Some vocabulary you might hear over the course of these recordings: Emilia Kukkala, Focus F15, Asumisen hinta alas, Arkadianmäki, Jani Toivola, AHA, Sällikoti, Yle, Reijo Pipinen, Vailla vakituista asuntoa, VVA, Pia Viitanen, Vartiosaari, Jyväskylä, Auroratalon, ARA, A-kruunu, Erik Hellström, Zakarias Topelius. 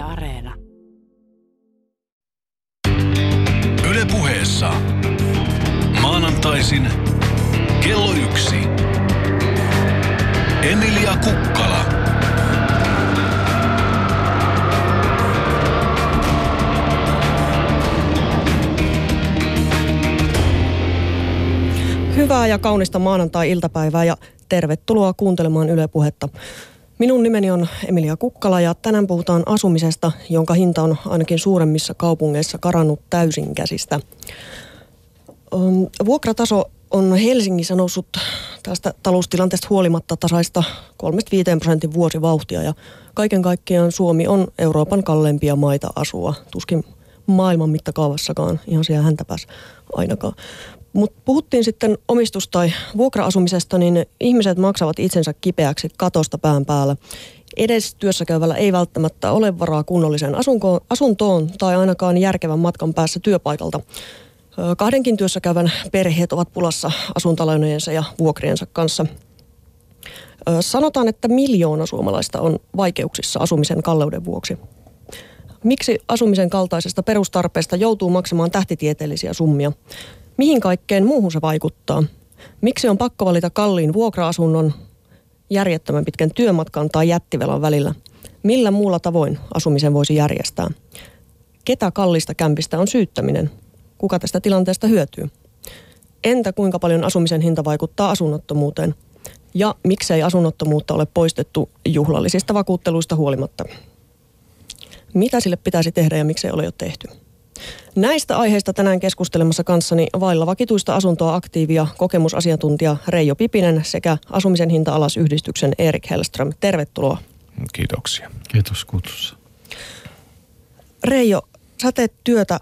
Yle Areena. Yle Puheessa. Maanantaisin kello 1. Emilia Kukkala. Hyvää ja kaunista maanantai-iltapäivää ja tervetuloa kuuntelemaan Yle Puhetta. Minun nimeni on Emilia Kukkala ja tänään puhutaan asumisesta, jonka hinta on ainakin suuremmissa kaupungeissa karannut täysin käsistä. Vuokrataso on Helsingissä noussut tästä taloustilanteesta huolimatta tasaista 3-5% vuosivauhtia ja kaiken kaikkiaan Suomi on Euroopan kalleimpia maita asua. Tuskin maailman mittakaavassakaan, ihan siellä häntäpäässä ainakaan. Mutta puhuttiin sitten omistus- tai vuokra-asumisesta, niin ihmiset maksavat itsensä kipeäksi katosta pään päällä. Edes työssäkäyvällä ei välttämättä ole varaa kunnolliseen asuntoon tai ainakaan järkevän matkan päässä työpaikalta. Kahdenkin työssäkäyvän perheet ovat pulassa asuntolainojensa ja vuokriensa kanssa. Sanotaan, että 1 miljoona suomalaista on vaikeuksissa asumisen kalleuden vuoksi. Miksi asumisen kaltaisesta perustarpeesta joutuu maksamaan tähtitieteellisiä summia? Mihin kaikkeen muuhun se vaikuttaa? Miksi on pakko valita kalliin vuokra-asunnon, järjettömän pitkän työmatkan tai jättivelan välillä? Millä muulla tavoin asumisen voisi järjestää? Ketä kallista kämpistä on syyttäminen? Kuka tästä tilanteesta hyötyy? Entä kuinka paljon asumisen hinta vaikuttaa asunnottomuuteen? Ja miksei asunnottomuutta ole poistettu juhlallisista vakuutteluista huolimatta? Mitä sille pitäisi tehdä ja miksei ole jo tehty? Näistä aiheista tänään keskustelemassa kanssani vailla vakituista asuntoa aktiivia kokemusasiantuntija Reijo Pipinen sekä Asumisen hinta alas -yhdistyksen Erik Hellström. Tervetuloa. Kiitoksia. Kiitos kutsussa. Reijo, sä teet työtä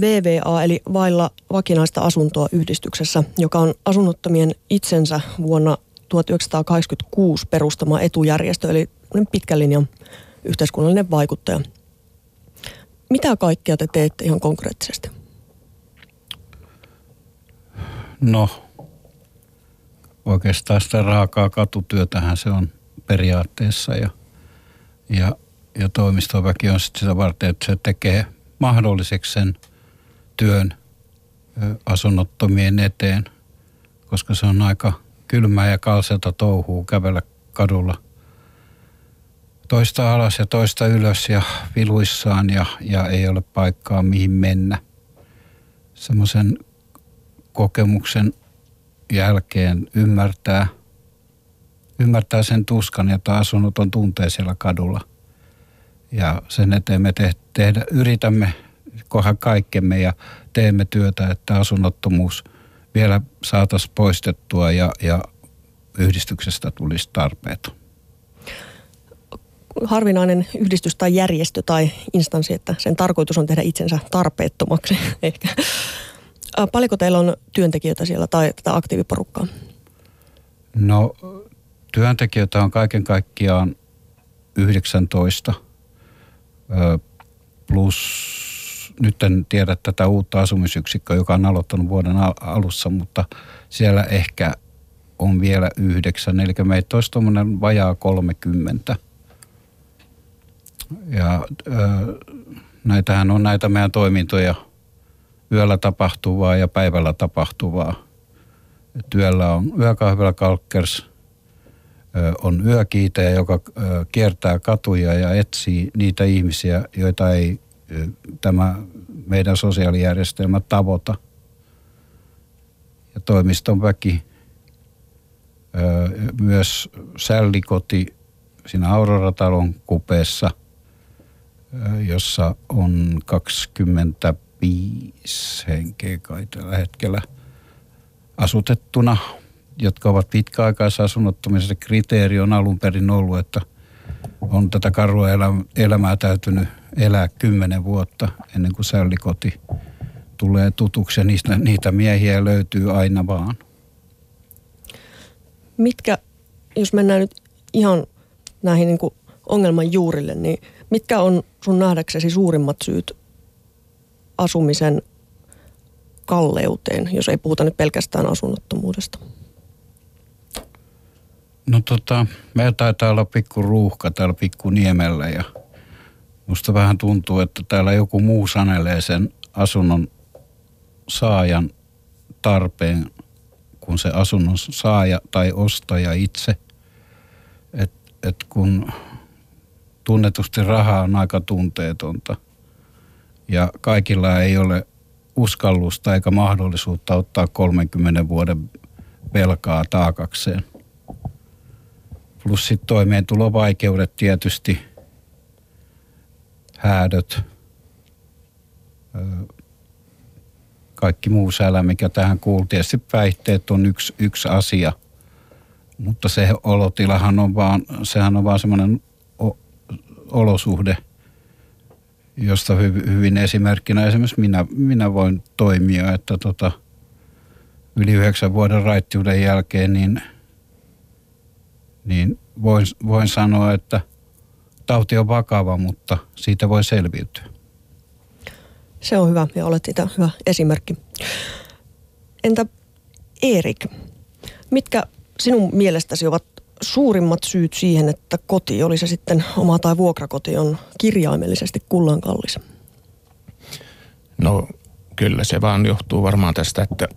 VVA eli vailla vakinaista asuntoa -yhdistyksessä, joka on asunnottomien itsensä vuonna 1986 perustama etujärjestö eli pitkän linjan yhteiskunnallinen vaikuttaja. Mitä kaikkea te teette ihan konkreettisesti? No, oikeastaan sitä raakaa katutyötähän se on periaatteessa ja toimistoväki on sitten sitä varten, että se tekee mahdolliseksi sen työn asunnottomien eteen, koska se on aika kylmää ja kalselta touhuu kävellä kadulla. Toista alas ja toista ylös ja viluissaan ja ei ole paikkaa mihin mennä. Semmoisen kokemuksen jälkeen ymmärtää sen tuskan, jota asunnoton tuntee siellä kadulla. Ja sen eteen me yritämme kohan kaikkemme ja teemme työtä, että asunnottomuus vielä saataisiin poistettua ja yhdistyksestä tulisi tarpeeton. Harvinainen yhdistys tai järjestö tai instanssi, että sen tarkoitus on tehdä itsensä tarpeettomaksi ehkä. Paljonko teillä on työntekijöitä siellä tai tätä aktiiviporukkaa? No, työntekijöitä on kaiken kaikkiaan 19 plus, nyt en tiedä tätä uutta asumisyksikköä, joka on aloittanut vuoden alussa, mutta siellä ehkä on vielä 9, eli meitä olisi tuommoinen vajaa 30. Ja näitähän on näitä meidän toimintoja, yöllä tapahtuvaa ja päivällä tapahtuvaa. Työllä on yökahvilla kalkkers, on yökiitejä, joka kiertää katuja ja etsii niitä ihmisiä, joita ei tämä meidän sosiaalijärjestelmä tavoita. Ja toimiston väki, myös Sällikoti siinä Auroratalon kupeessa, jossa on 25 henkeä kai tällä hetkellä asutettuna, jotka ovat pitkäaikaisasunnottomisen kriteeri on alun perin ollut, että on tätä karua elämää täytynyt elää 10 vuotta ennen kuin Sällikoti tulee tutuksi ja niitä miehiä löytyy aina vaan. Mitkä, jos mennään nyt ihan näihin niin kuin ongelman juurille, niin mitkä on sun nähdäksesi suurimmat syyt asumisen kalleuteen, jos ei puhuta nyt pelkästään asunnottomuudesta? No meillä taitaa olla pikku ruuhka täällä pikku niemellä ja Musta vähän tuntuu, että täällä joku muu sanelee sen asunnon saajan tarpeen, kun se asunnon saaja tai ostaja itse. Et kun tunnetusti raha on aika tunteetonta ja kaikilla ei ole uskallusta eikä mahdollisuutta ottaa 30 vuoden velkaa taakakseen. Plus sitten toimeentulovaikeudet tietysti, häädöt, kaikki muu sälä, mikä tähän kuuluu. Tietysti päihteet on yksi asia, mutta se olotilahan on vaan, sehän on vaan semmoinen olosuhde, josta hyvin esimerkkinä esimerkiksi minä voin toimia, että yli 9 vuoden raittiuden jälkeen niin voin sanoa, että tauti on vakava, mutta siitä voi selviytyä. Se on hyvä ja olet siitä hyvä esimerkki. Entä Erik, mitkä sinun mielestäsi ovat suurimmat syyt siihen, että koti, oli se sitten oma tai vuokrakoti, on kirjaimellisesti kullan kallis? No kyllä se vaan johtuu varmaan tästä, että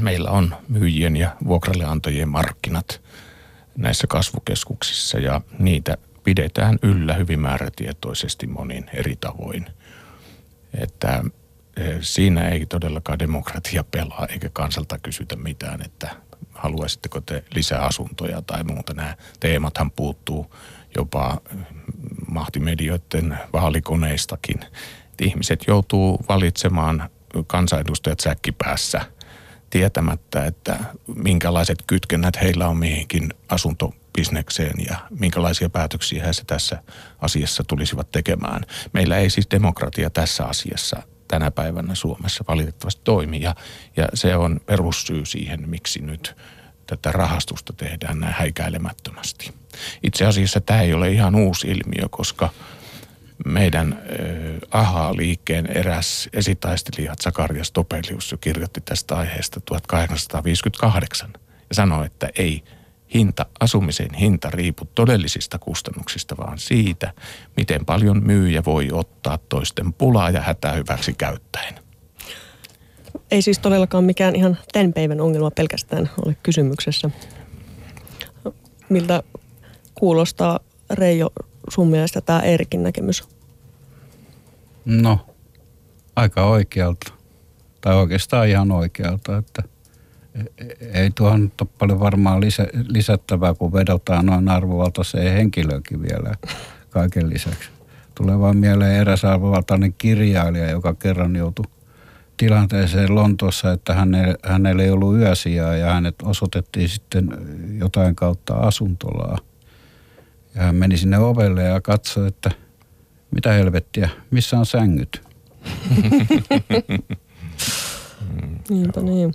meillä on myyjien ja vuokraleantajien markkinat näissä kasvukeskuksissa ja niitä pidetään yllä hyvin määrätietoisesti monin eri tavoin. Että siinä ei todellakaan demokratia pelaa eikä kansalta kysytä mitään, että haluaisitteko te lisää asuntoja tai muuta. Nämä teemathan puuttuu jopa mahtimedioiden vaalikoneistakin. Että ihmiset joutuu valitsemaan kansanedustajat säkkipäässä tietämättä, että minkälaiset kytkennät heillä on mihinkin asuntobisnekseen ja minkälaisia päätöksiä he tässä asiassa tulisivat tekemään. Meillä ei siis demokratia tässä asiassa tänä päivänä Suomessa valitettavasti toimi ja se on perussyy siihen, miksi nyt tätä rahastusta tehdään näin häikäilemättömästi. Itse asiassa tämä ei ole ihan uusi ilmiö, koska meidän AHA-liikkeen eräs esitaistelija Zakarias Topelius kirjoitti tästä aiheesta 1858 ja sanoi, että ei asumisen hinta riipu todellisista kustannuksista, vaan siitä, miten paljon myyjä voi ottaa toisten pulaa ja hätää hyväksi käyttäen. Ei siis todellakaan mikään ihan tämän päivän ongelma pelkästään ole kysymyksessä. Miltä kuulostaa, Reijo, sun mielestä tämä Erikin näkemys? No, aika oikealta. Tai oikeastaan ihan oikealta, että ei tuohon nyt ole paljon varmaan lisättävää, kun vedotaan noin arvovaltaiseen henkilöönkin vielä kaiken lisäksi. Tulee vaan mieleen eräs arvovaltainen kirjailija, joka kerran joutui tilanteeseen Lontoossa, että hänellä ei ollut yösijaa ja hänet osoitettiin sitten jotain kautta asuntolaa. Ja hän meni sinne ovelle ja katsoi, että mitä helvettiä, missä on sängyt? Niinpä niin.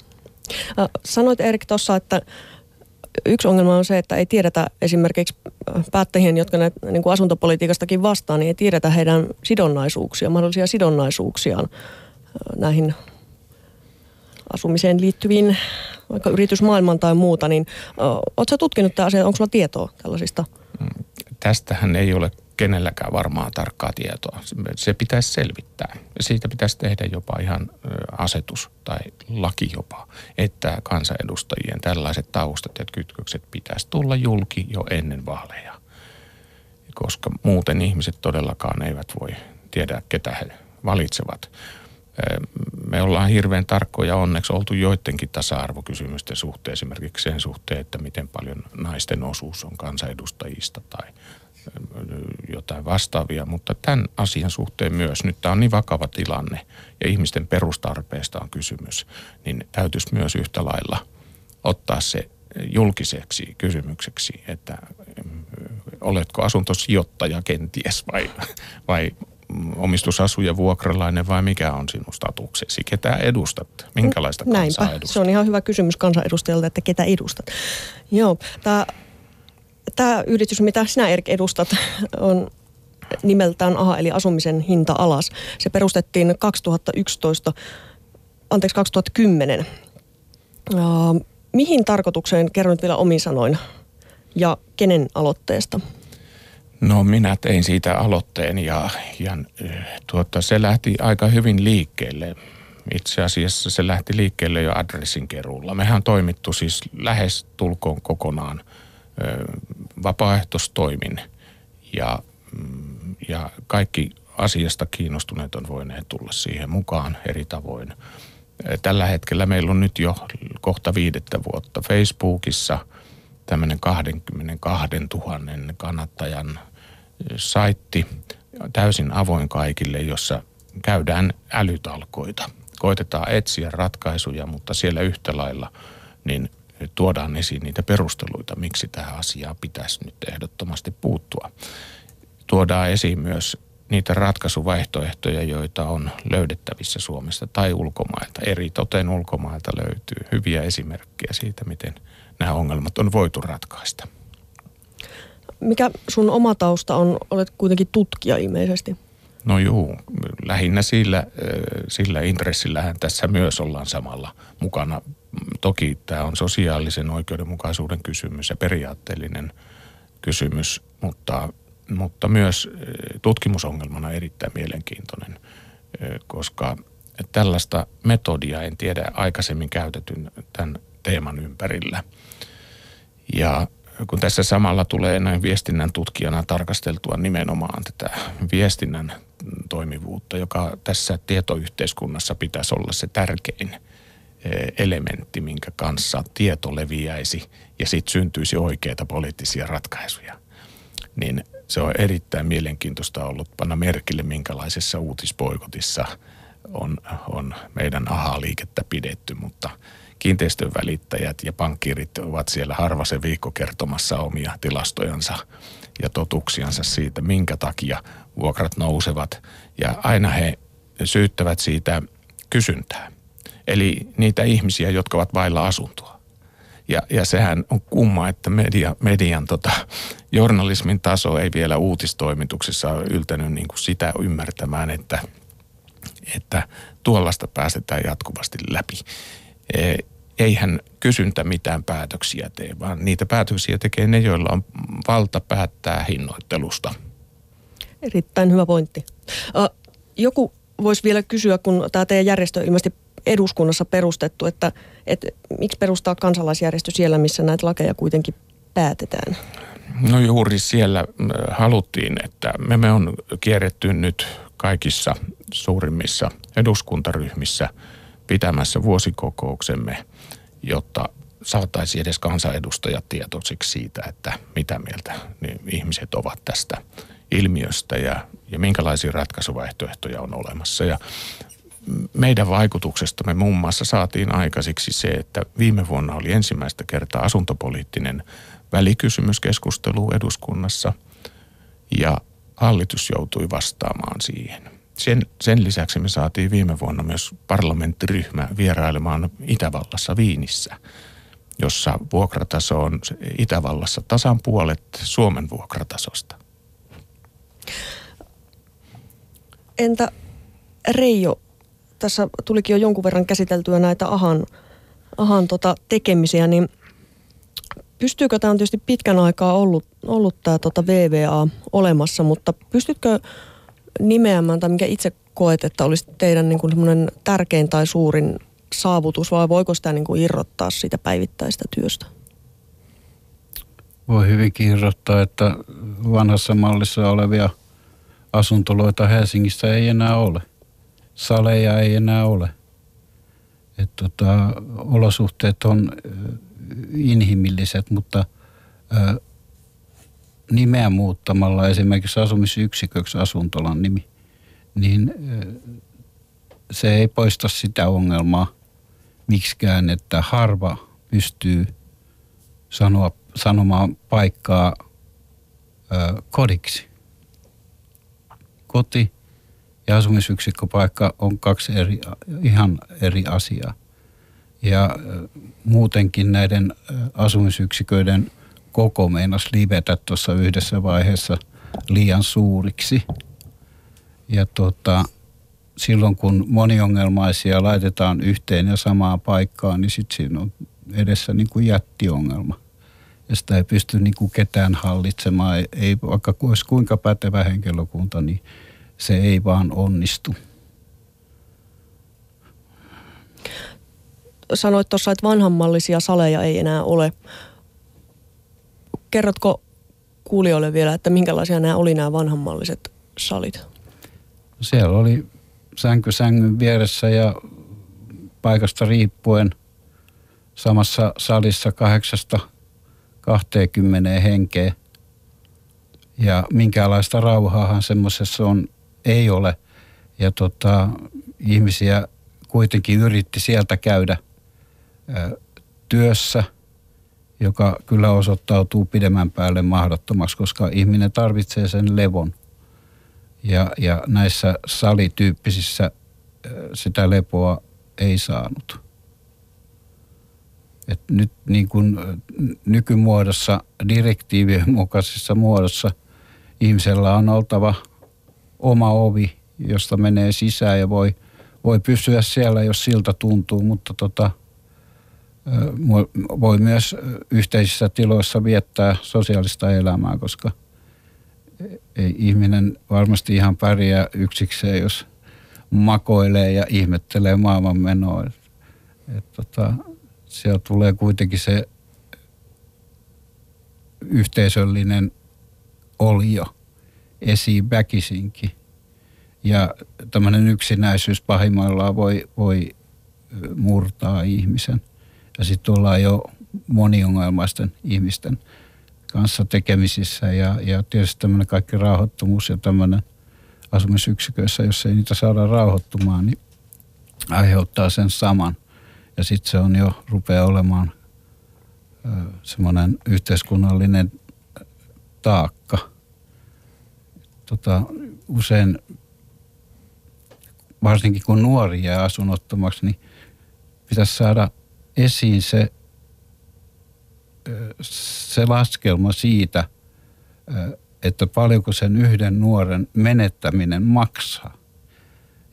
Sanoit, Erik, tuossa, että yksi ongelma on se, että ei tiedetä esimerkiksi päättäjien, jotka näitä niin kuin asuntopolitiikastakin vastaan, niin ei tiedetä heidän mahdollisia sidonnaisuuksiaan näihin asumiseen liittyviin, vaikka yritysmaailmaan tai muuta, niin oletko sä tutkinut tämä asia, onko sulla tietoa tällaisista? Tästähän ei ole kenelläkään varmaan tarkkaa tietoa. Se pitäisi selvittää. Siitä pitäisi tehdä jopa ihan asetus tai laki jopa, että kansanedustajien tällaiset taustat ja kytkökset pitäisi tulla julki jo ennen vaaleja, koska muuten ihmiset todellakaan eivät voi tiedä, ketä he valitsevat. Me ollaan hirveän tarkkoja onneksi oltu joidenkin tasa-arvokysymysten suhteen, esimerkiksi sen suhteen, että miten paljon naisten osuus on kansanedustajista tai jotain vastaavia, mutta tämän asian suhteen myös, nyt tämä on niin vakava tilanne ja ihmisten perustarpeesta on kysymys, niin täytyisi myös yhtä lailla ottaa se julkiseksi kysymykseksi, että oletko asuntosijoittaja kenties vai omistusasuja, vuokralainen vai mikä on sinun statuksesi? Ketä edustat? Minkälaista kansaa edustat? Se on ihan hyvä kysymys kansanedustajalta, että ketä edustat. Joo, tämä yhdistys, mitä sinä, Erik, edustat, on nimeltään AHA, eli Asumisen hinta alas. Se perustettiin 2010. Mihin tarkoitukseen, kerron nyt vielä omin sanoin, ja kenen aloitteesta? No minä tein siitä aloitteen se lähti aika hyvin liikkeelle. Itse asiassa se lähti liikkeelle jo adressin keruulla. Mehän on toimittu siis lähes tulkoon kokonaan vapaaehtoistoimin ja kaikki asiasta kiinnostuneet on voineet tulla siihen mukaan eri tavoin. Tällä hetkellä meillä on nyt jo kohta 5 vuotta Facebookissa tämmöinen 22 000 kannattajan saitti täysin avoin kaikille, jossa käydään älytalkoita. Koitetaan etsiä ratkaisuja, mutta siellä yhtä lailla niin tuodaan esiin niitä perusteluita, miksi tähän asiaan pitäisi nyt ehdottomasti puuttua. Tuodaan esiin myös niitä ratkaisuvaihtoehtoja, joita on löydettävissä Suomesta tai ulkomailta. Eritoten ulkomailta löytyy hyviä esimerkkejä siitä, miten nämä ongelmat on voitu ratkaista. Mikä sun oma tausta on? Olet kuitenkin tutkija ilmeisesti. No juu, lähinnä sillä intressillähän tässä myös ollaan samalla mukana. Toki tämä on sosiaalisen oikeudenmukaisuuden kysymys ja periaatteellinen kysymys, mutta myös tutkimusongelmana erittäin mielenkiintoinen, koska tällaista metodia en tiedä aikaisemmin käytetyn tämän teeman ympärillä. Ja kun tässä samalla tulee näin viestinnän tutkijana tarkasteltua nimenomaan tätä viestinnän toimivuutta, joka tässä tietoyhteiskunnassa pitäisi olla se tärkein elementti, minkä kanssa tieto leviäisi ja sitten syntyisi oikeita poliittisia ratkaisuja, niin se on erittäin mielenkiintoista ollut panna merkille, minkälaisessa uutisboikotissa on meidän AHA-liikettä pidetty, mutta kiinteistön välittäjät ja pankkiirit ovat siellä harva se viikko kertomassa omia tilastojansa ja totuuksiansa siitä, minkä takia vuokrat nousevat. Ja aina he syyttävät siitä kysyntää, eli niitä ihmisiä, jotka ovat vailla asuntoa. Ja sehän on kumma, että median journalismin taso ei vielä uutistoimituksessa ole yltänyt niin kuin sitä ymmärtämään, että tuollaista päästetään jatkuvasti läpi. Eihän kysyntä mitään päätöksiä tee, vaan niitä päätöksiä tekee ne, joilla on valta päättää hinnoittelusta. Erittäin hyvä pointti. Joku voisi vielä kysyä, kun tämä teidän järjestö on ilmeisesti eduskunnassa perustettu, että miksi perustaa kansalaisjärjestö siellä, missä näitä lakeja kuitenkin päätetään? No juuri siellä haluttiin, että me on kierretty nyt kaikissa suurimmissa eduskuntaryhmissä pitämässä vuosikokouksemme, jotta saataisiin edes kansanedustajat tietoisiksi siitä, että mitä mieltä ihmiset ovat tästä ilmiöstä ja minkälaisia ratkaisuvaihtoehtoja on olemassa. Ja meidän vaikutuksestamme muun muassa saatiin aikaisiksi se, että viime vuonna oli ensimmäistä kertaa asuntopoliittinen välikysymyskeskustelu eduskunnassa ja hallitus joutui vastaamaan siihen. Sen lisäksi me saatiin viime vuonna myös parlamenttiryhmä vierailemaan Itävallassa Viinissä, jossa vuokrataso on Itävallassa tasan puolet Suomen vuokratasosta. Entä Reijo, tässä tulikin jo jonkun verran käsiteltyä näitä AHAn tekemisiä, niin pystyykö, tämä on tietysti pitkän aikaa ollut tämä VVA olemassa, mutta pystytkö nimeämään, tai mikä itse koet, että olisi teidän niin kuin semmoinen tärkein tai suurin saavutus, vai voiko sitä niin kuin irrottaa siitä päivittäistä työstä? Voi hyvinkin irrottaa, että vanhassa mallissa olevia asuntoloita Helsingissä ei enää ole. Saleja ei enää ole. Että olosuhteet on inhimilliset, mutta nimeä muuttamalla, esimerkiksi asumisyksiköksi asuntolan nimi, niin se ei poista sitä ongelmaa miksikään, että harva pystyy sanomaan paikkaa kodiksi. Koti ja asumisyksikköpaikka on kaksi ihan eri asiaa. Ja muutenkin näiden asumisyksiköiden koko meinasi livetä tuossa yhdessä vaiheessa liian suuriksi. Ja silloin kun moniongelmaisia laitetaan yhteen ja samaan paikkaan, niin sitten siinä on edessä niin kuin jättiongelma. ja sitä ei pysty niin kuin ketään hallitsemaan. Ei, vaikka olisi kuinka pätevä henkilökunta, niin se ei vaan onnistu. Sanoit tuossa, että vanhanmallisia saleja ei enää ole. Kerrotko kuulijoille vielä, että minkälaisia nämä oli nämä vanhanmalliset salit? Siellä oli sänky sängyn vieressä ja paikasta riippuen samassa salissa 8-20 henkeä. Ja minkäänlaista rauhaahan semmoisessa ei ole. Ja ihmisiä kuitenkin yritti sieltä käydä työssä, joka kyllä osoittautuu pidemmän päälle mahdottomaksi, koska ihminen tarvitsee sen levon. Ja näissä salityyppisissä sitä lepoa ei saanut. Et nyt niin kuin nykymuodossa, direktiivien mukaisessa muodossa, ihmisellä on oltava oma ovi, josta menee sisään ja voi pysyä siellä, jos siltä tuntuu, mutta voi myös yhteisissä tiloissa viettää sosiaalista elämää, koska ei ihminen varmasti ihan pärjää yksikseen, jos makoilee ja ihmettelee maailmanmenoa. Siellä tulee kuitenkin se yhteisöllinen olio esiin väkisinkin. Ja tämmöinen yksinäisyys pahimmillaan voi murtaa ihmisen. Ja sitten ollaan jo moniongelmaisten ihmisten kanssa tekemisissä. Ja tietysti tämmöinen kaikki rauhoittumus ja tämmöinen asumisyksiköissä, jos ei niitä saada rauhoittumaan, niin aiheuttaa sen saman. Ja sitten se on jo, rupeaa olemaan semmoinen yhteiskunnallinen taakka. Usein, varsinkin kun nuori jää asunnottomaksi, niin pitäisi saada esiin se laskelma siitä, että paljonko sen yhden nuoren menettäminen maksaa.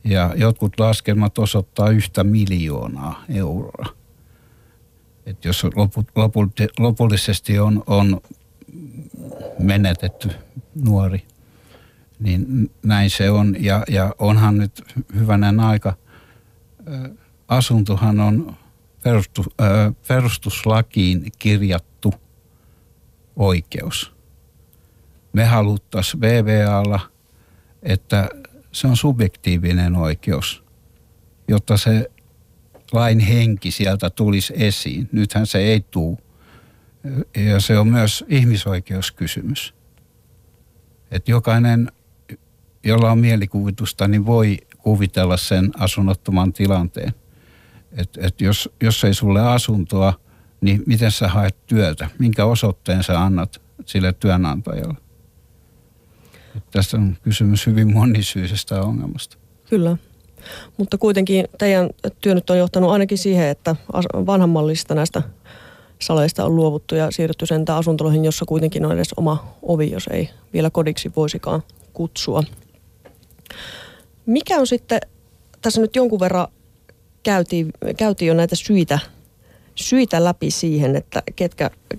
Ja jotkut laskelmat osoittaa 1 miljoonaa euroa. Et jos lopullisesti on menetetty nuori, niin näin se on. Ja onhan nyt hyvänen aika. Asuntohan on perustuslakiin kirjattu oikeus. Me haluttaisiin VVAlla, että se on subjektiivinen oikeus, jotta se lain henki sieltä tulisi esiin. Nythän se ei tule. Ja se on myös ihmisoikeuskysymys. Että jokainen, jolla on mielikuvitusta, niin voi kuvitella sen asunnottoman tilanteen. Että jos ei sulle asuntoa, niin miten sä haet työtä? Minkä osoitteen sä annat sille työnantajalle? Tässä on kysymys hyvin monisyisestä ongelmasta. Kyllä, mutta kuitenkin teidän työ nyt on johtanut ainakin siihen, että vanhanmallisista näistä saleista on luovuttu ja siirrytty sentään asuntoloihin, jossa kuitenkin on edes oma ovi, jos ei vielä kodiksi voisikaan kutsua. Mikä on sitten, tässä nyt jonkun verran käytiin jo näitä syitä läpi siihen, että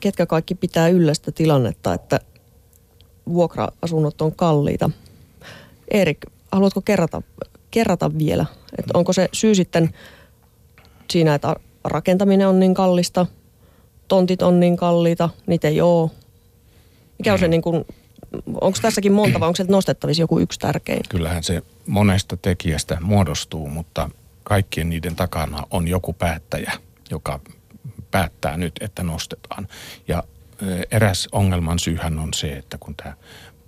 ketkä kaikki pitää yllä sitä tilannetta, että vuokra-asunnot on kalliita. Erik, haluatko kerrata vielä, että onko se syy sitten siinä, että rakentaminen on niin kallista, tontit on niin kalliita, niitä ei ole. Mikä on se niin kuin, onko tässäkin monta vai onko sieltä nostettavissa joku yksi tärkein? Kyllähän se monesta tekijästä muodostuu, mutta kaikkien niiden takana on joku päättäjä, joka päättää nyt, että nostetaan. Ja eräs ongelman syyhän on se, että kun tämä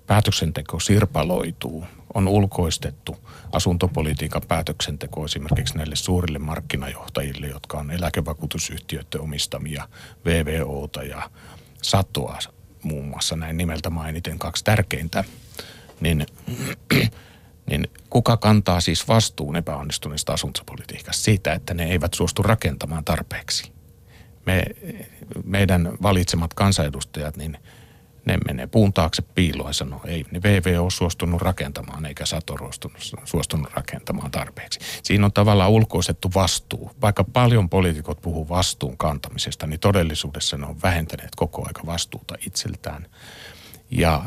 päätöksenteko sirpaloituu, on ulkoistettu asuntopolitiikan päätöksenteko esimerkiksi näille suurille markkinajohtajille, jotka on eläkevakuutusyhtiöiden omistamia, VVOta ja Satoa muun muassa, näin nimeltä mainiten 2 tärkeintä, niin kuka kantaa siis vastuun epäonnistuneesta asuntopolitiikasta siitä, että ne eivät suostu rakentamaan tarpeeksi? Meidän valitsemat kansanedustajat, niin Ne menee puun taakse piiloon ja sanoo, ei ne VVA ole suostunut rakentamaan eikä sato suostunut rakentamaan tarpeeksi. Siinä on tavallaan ulkoistettu vastuu. Vaikka paljon poliitikot puhuu vastuun kantamisesta, niin todellisuudessa ne on vähentäneet koko aika vastuuta itseltään. Ja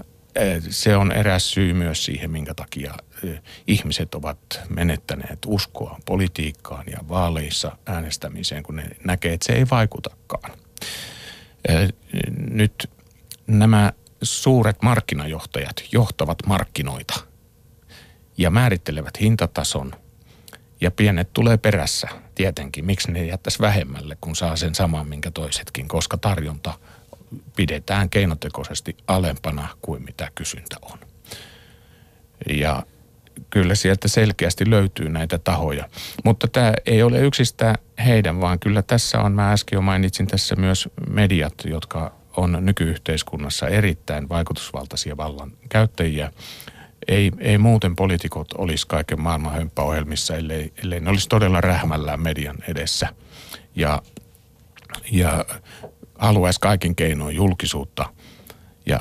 se on eräs syy myös siihen, minkä takia ihmiset ovat menettäneet uskoa politiikkaan ja vaaleissa äänestämiseen, kun ne näkee, että se ei vaikutakaan. Nyt nämä suuret markkinajohtajat johtavat markkinoita ja määrittelevät hintatason ja pienet tulee perässä tietenkin. Miksi ne jättäisi vähemmälle, kun saa sen saman, minkä toisetkin, koska tarjonta pidetään keinotekoisesti alempana kuin mitä kysyntä on. Ja kyllä sieltä selkeästi löytyy näitä tahoja, mutta tämä ei ole yksistään heidän, vaan kyllä tässä on, mä äsken jo mainitsin tässä myös mediat, jotka on nykyyhteiskunnassa erittäin vaikutusvaltaisia vallankäyttäjiä. Ei muuten poliitikot olisi kaiken maailman hömppäohjelmissa, ellei ne olisi todella rähmällään median edessä. Ja haluaisi kaikin keinoin julkisuutta. Ja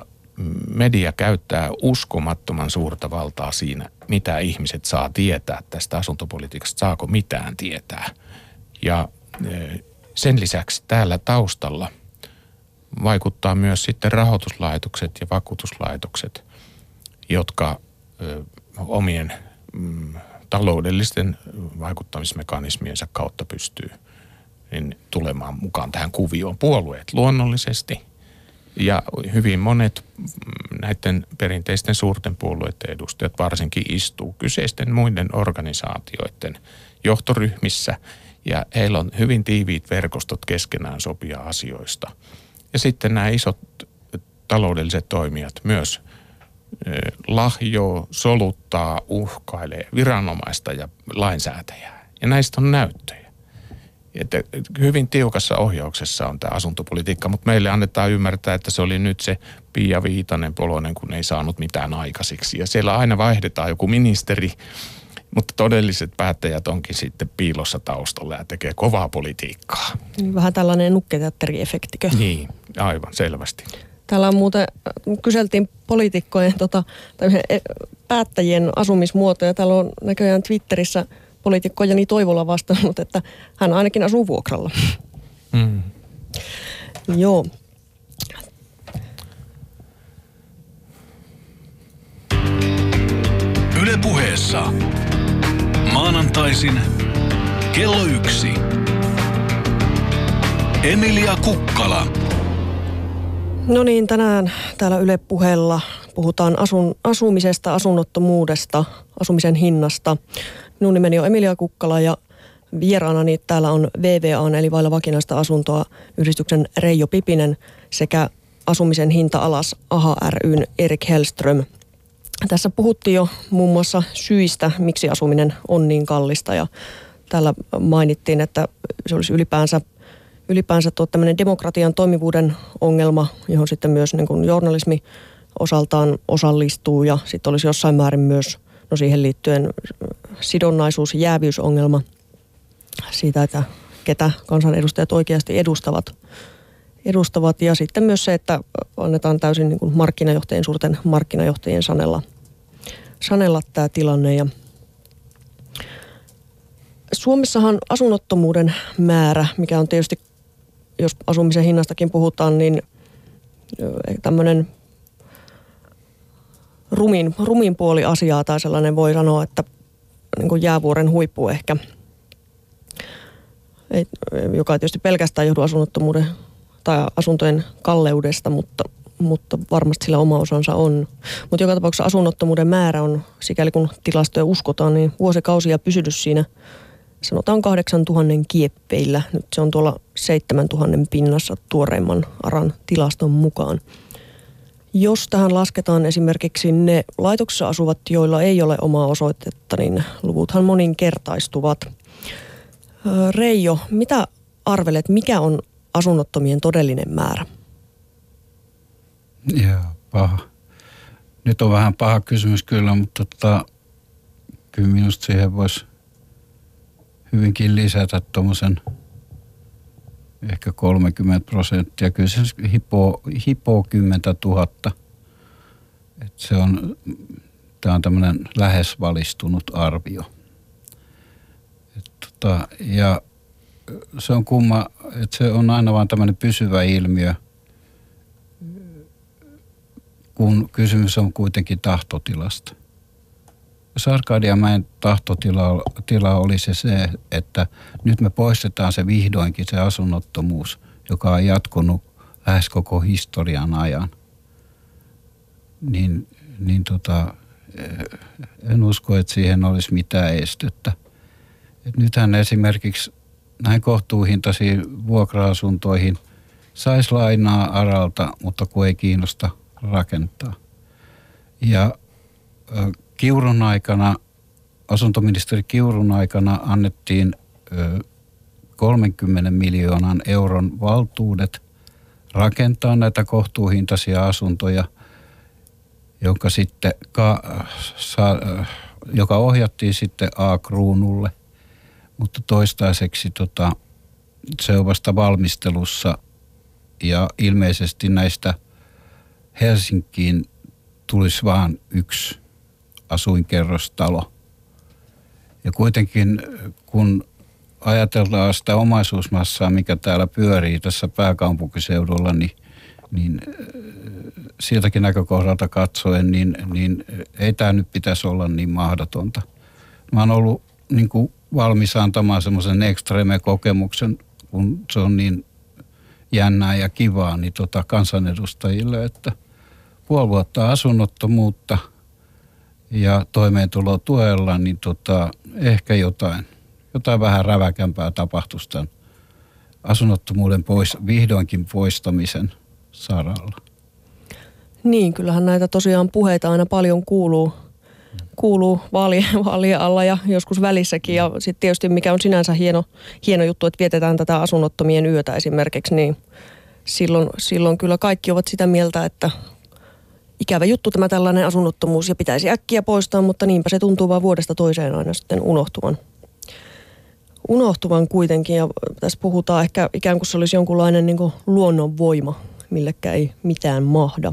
media käyttää uskomattoman suurta valtaa siinä, mitä ihmiset saa tietää tästä asuntopolitiikasta, saako mitään tietää. Ja sen lisäksi täällä taustalla vaikuttaa myös sitten rahoituslaitokset ja vakuutuslaitokset, jotka omien taloudellisten vaikuttamismekanismiensa kautta pystyy niin tulemaan mukaan tähän kuvioon. Puolueet luonnollisesti ja hyvin monet näiden perinteisten suurten puolueiden edustajat varsinkin istuu kyseisten muiden organisaatioiden johtoryhmissä ja heillä on hyvin tiiviit verkostot keskenään sopia asioista. Ja sitten nämä isot taloudelliset toimijat myös lahjoo, soluttaa, uhkailee viranomaista ja lainsäätäjää. Ja näistä on näyttöjä. Että hyvin tiukassa ohjauksessa on tämä asuntopolitiikka, mutta meille annetaan ymmärtää, että se oli nyt se Pia Viitanen poloinen, kun ei saanut mitään aikaiseksi. Ja siellä aina vaihdetaan joku ministeri, mutta todelliset päättäjät onkin sitten piilossa taustalla ja tekee kovaa politiikkaa. Vähän tällainen nukketeatteriefektikö? Niin, aivan selvästi. Täällä on muuten, kyseltiin poliitikkojen päättäjien asumismuotoja. Täällä on näköjään Twitterissä poliitikko Jani Toivola vastannut, että hän ainakin asuu vuokralla. Mm. Joo. Yle Puheessa. Maanantaisin kello 1. Emilia Kukkala. No niin, tänään täällä Yle Puheella puhutaan asumisesta, asunnottomuudesta, asumisen hinnasta. Minun nimeni on Emilia Kukkala ja vieraanani täällä on VVA:n eli vailla vakinaista asuntoa yhdistyksen Reijo Pipinen sekä Asumisen hinta alas AHA ry:n Erik Hellström. Tässä puhuttiin jo muun muassa syistä, miksi asuminen on niin kallista ja täällä mainittiin, että se olisi ylipäänsä tämmöinen demokratian toimivuuden ongelma, johon sitten myös niin kuin journalismi osaltaan osallistuu ja sitten olisi jossain määrin myös siihen liittyen sidonnaisuus- ja jäävyysongelma siitä, että ketä kansanedustajat oikeasti edustavat ja sitten myös se, että annetaan täysin niin kuin markkinajohtajien, suurten markkinajohtajien sanella tämä tilanne. Ja Suomessahan asunnottomuuden määrä, mikä on tietysti, jos asumisen hinnastakin puhutaan, niin tämmöinen rumin puoli asiaa tai sellainen voi sanoa, että niin kuin jäävuoren huippu ehkä, joka ei tietysti pelkästään johdu asunnottomuuden tai asuntojen kalleudesta, mutta varmasti sillä oma osansa on. Mutta joka tapauksessa asunnottomuuden määrä on, sikäli kun tilastoja uskotaan, niin vuosikausia pysynyt siinä, sanotaan 8 000 kieppeillä. Nyt se on tuolla 7 000 pinnassa tuoreimman ARAn tilaston mukaan. Jos tähän lasketaan esimerkiksi ne laitoksissa asuvat, joilla ei ole omaa osoitetta, niin luvuthan moninkertaistuvat. Reijo, mitä arvelet, mikä on asunnottomien todellinen määrä? Joo, paha. Nyt on vähän paha kysymys kyllä, mutta kyllä minusta siihen voisi hyvinkin lisätä tuommoisen ehkä 30%. Kyllä se hipoo 10 000. Tämä on tämmöinen lähes valistunut arvio. Ja se on kumma, että se on aina vaan tämmöinen pysyvä ilmiö, kun kysymys on kuitenkin tahtotilasta. Jos Arkadianmäen tahtotila olisi se, että nyt me poistetaan se vihdoinkin se asunnottomuus, joka on jatkunut lähes koko historian ajan, niin en usko, että siihen olisi mitään estettä. Et nythän esimerkiksi näin kohtuuhintaisiin vuokra-asuntoihin saisi lainaa ARAlta, mutta kun ei kiinnosta rakentaa. Ja Kiurun aikana, asuntoministeri Kiurun aikana annettiin 30 miljoonan euron valtuudet rakentaa näitä kohtuuhintaisia asuntoja, joka ohjattiin sitten A-kruunulle, mutta toistaiseksi se on vasta valmistelussa ja ilmeisesti näistä Helsinkiin tulisi vaan yksi asuinkerrostalo. Ja kuitenkin kun ajatellaan sitä omaisuusmassaa, mikä täällä pyörii tässä pääkaupunkiseudulla, niin siltäkin näkökohdalta katsoen, niin ei tämä nyt pitäisi olla niin mahdotonta. Mä oon ollut niin kuin valmis antamaan semmoisen extreme kokemuksen, kun se on niin jännää ja kivaa, niin kansanedustajille, että puoli vuotta asunnottomuutta ja toimeentulotuella, niin ehkä jotain vähän räväkämpää tapahtuisi tämän asunnottomuuden vihdoinkin poistamisen saralla. Niin, kyllähän näitä tosiaan puheita aina paljon kuuluu vaalien alla ja joskus välissäkin. Ja sitten tietysti mikä on sinänsä hieno juttu, että vietetään tätä asunnottomien yötä esimerkiksi, niin silloin kyllä kaikki ovat sitä mieltä, että ikävä juttu tämä tällainen asunnottomuus ja pitäisi äkkiä poistaa, mutta niinpä se tuntuu vaan vuodesta toiseen aina sitten unohtuvan kuitenkin. Ja tässä puhutaan ehkä ikään kuin se olisi jonkunlainen niin kuin luonnonvoima, millekä ei mitään mahda.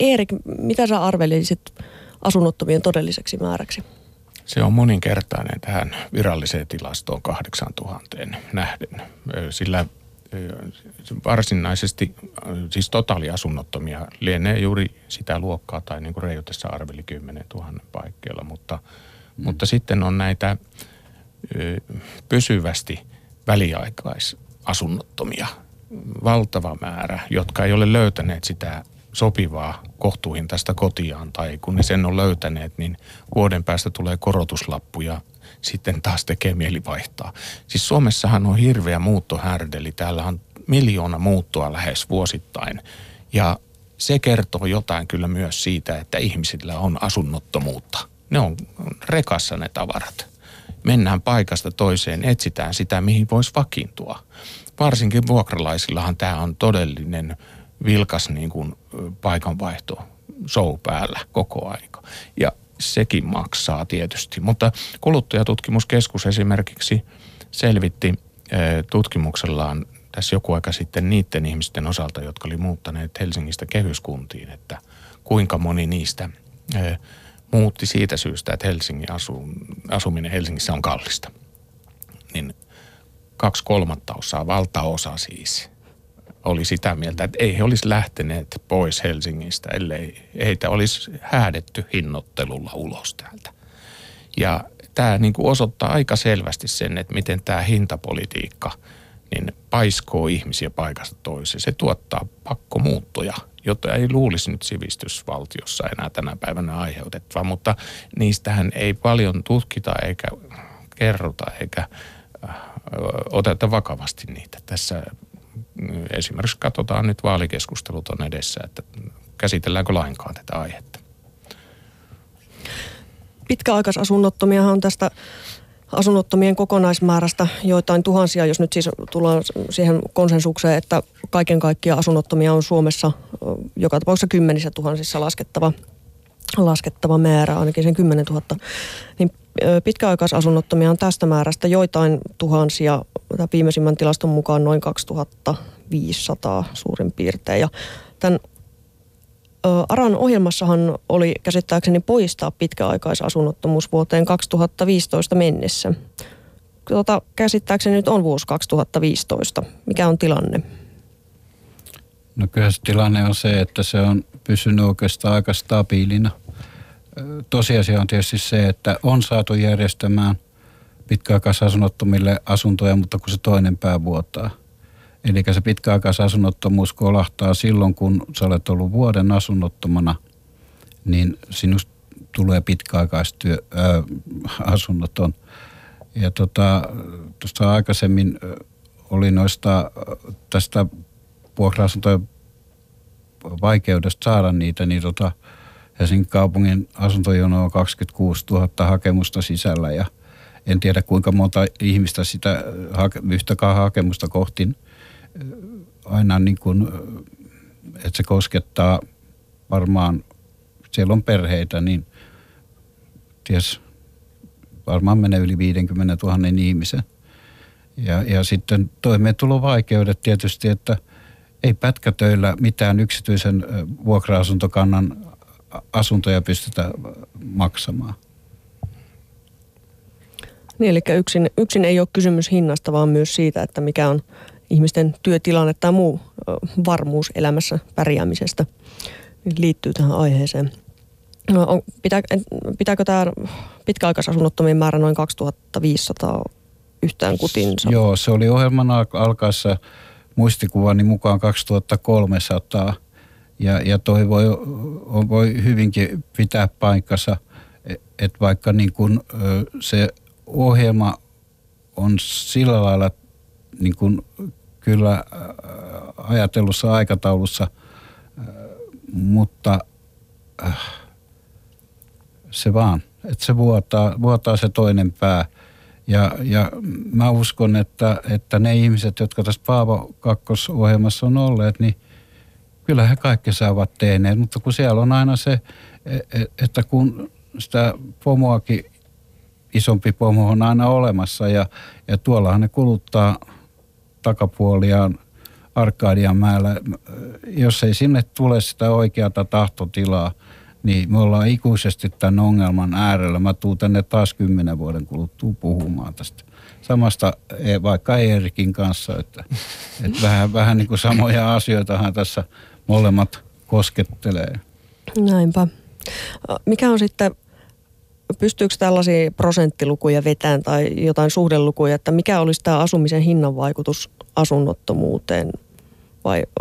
Erik, mitä sä arvelisit asunnottomien todelliseksi määräksi? Se on moninkertainen tähän viralliseen tilastoon 8000 nähden. Sillä varsinaisesti, siis totaaliasunnottomia lienee juuri sitä luokkaa, tai niin kuin Reijo tässä arveli 10 000 paikkeilla, mutta sitten on näitä pysyvästi väliaikaisasunnottomia valtava määrä, jotka ei ole löytäneet sitä sopivaa kohtuuhintaista kotiaan, tai kun ne sen on löytäneet, niin vuoden päästä tulee korotuslappu ja sitten taas tekee mieli vaihtaa. Siis Suomessahan on hirveä muuttohärdeli. Täällä on 1 miljoona muuttoa lähes vuosittain. Ja se kertoo jotain kyllä myös siitä, että ihmisillä on asunnottomuutta. Ne on rekassa ne tavarat. Mennään paikasta toiseen, etsitään sitä, mihin voisi vakiintua. Varsinkin vuokralaisillahan tämä on todellinen vilkas niin kuin paikanvaihto show päällä koko aika. Ja sekin maksaa tietysti, mutta Kuluttajatutkimuskeskus esimerkiksi selvitti tutkimuksellaan tässä joku aika sitten niiden ihmisten osalta, jotka oli muuttaneet Helsingistä kehyskuntiin, että kuinka moni niistä muutti siitä syystä, että Helsingin asuminen Helsingissä on kallista. Niin 2/3, valtaosa siis, oli sitä mieltä, että ei he olisi lähteneet pois Helsingistä, ellei heitä olisi häädetty hinnoittelulla ulos täältä. Ja tämä niin kuin osoittaa aika selvästi sen, että miten tämä hintapolitiikka niin paiskoo ihmisiä paikasta toiseen. Se tuottaa pakkomuuttoja, jota ei luulisi nyt sivistysvaltiossa enää tänä päivänä aiheutettava, mutta niistähän ei paljon tutkita eikä kerrota eikä oteta vakavasti niitä tässä. Esimerkiksi katsotaan nyt vaalikeskustelut on edessä, että käsitelläänkö lainkaan tätä aihetta. Pitkäaikaisasunnottomiahan on tästä asunnottomien kokonaismäärästä joitain tuhansia, jos nyt siis tullaan siihen konsensukseen, että kaiken kaikkiaan asunnottomia on Suomessa joka tapauksessa 10,000 laskettava määrä, ainakin sen 10 000. Niin pitkäaikaisasunnottomia on tästä määrästä joitain tuhansia. Viimeisimmän tilaston mukaan noin 2500 suurin piirtein. Ja tämän ARAn ohjelmassahan oli käsittääkseni poistaa pitkäaikaisasunnottomuus vuoteen 2015 mennessä. Käsittääkseni nyt on vuosi 2015. Mikä on tilanne? No kyllä se tilanne on se, että se on pysynyt oikeastaan aika stabiilina. Tosiasia on tietysti se, että on saatu järjestämään pitkäaikaisasunnottomille asuntoja, mutta kun se toinen pää vuotaa. Eli se pitkäaikaisasunnottomuus kolahtaa silloin, kun sä olet ollut vuoden asunnottomana, niin sinusta tulee pitkäaikaisasunnoton. Ja tuosta aikaisemmin oli noista tästä vuokra-asuntojen vaikeudesta saada niitä, niin Helsingin kaupungin asuntojono on 26 000 hakemusta sisällä ja en tiedä kuinka monta ihmistä sitä yhtäkään hakemusta kohti aina niin kuin, että se koskettaa varmaan, siellä on perheitä, niin ties, varmaan menee yli 50 000 ihmisen. Ja sitten toimeentulovaikeudet tietysti, että ei pätkätöillä mitään yksityisen vuokra-asuntokannan asuntoja pystytään maksamaan. Niin, eli yksin ei ole kysymys hinnasta, vaan myös siitä, että mikä on ihmisten työtilanne tai muu varmuus elämässä pärjäämisestä. Liittyy tähän aiheeseen. Pitääkö tämä pitkäaikaisasunnottomien määrä noin 2500 yhtään kutinsa? Joo, se oli ohjelman alkaessa muistikuvani mukaan 2300. Ja toi voi hyvinkin pitää paikkansa, että vaikka niin kun se ohjelma on sillä lailla niin kun kyllä ajatellussa aikataulussa, mutta se vaan, että se vuotaa se toinen pää. Ja mä uskon, että ne ihmiset, jotka tässä Paavo kakkosohjelmassa on olleet, niin kyllä he kaikki saavat tehneet, mutta kun siellä on aina se, että kun sitä pomoakin, isompi pomo on aina olemassa ja tuollahan ne kuluttaa takapuoliaan Arkadianmäellä. Jos ei sinne tule sitä oikeata tahtotilaa, niin me ollaan ikuisesti tämän ongelman äärellä. Mä tuun tänne taas 10 vuoden kuluttua puhumaan tästä. Samasta vaikka Erikin kanssa, että vähän niin kuin samoja asioitahan tässä molemmat koskettelee. Näinpä. Mikä on sitten, pystyykö tällaisia prosenttilukuja vetään tai jotain suhdelukuja, että mikä olisi tämä asumisen hinnan vaikutus asunnottomuuteen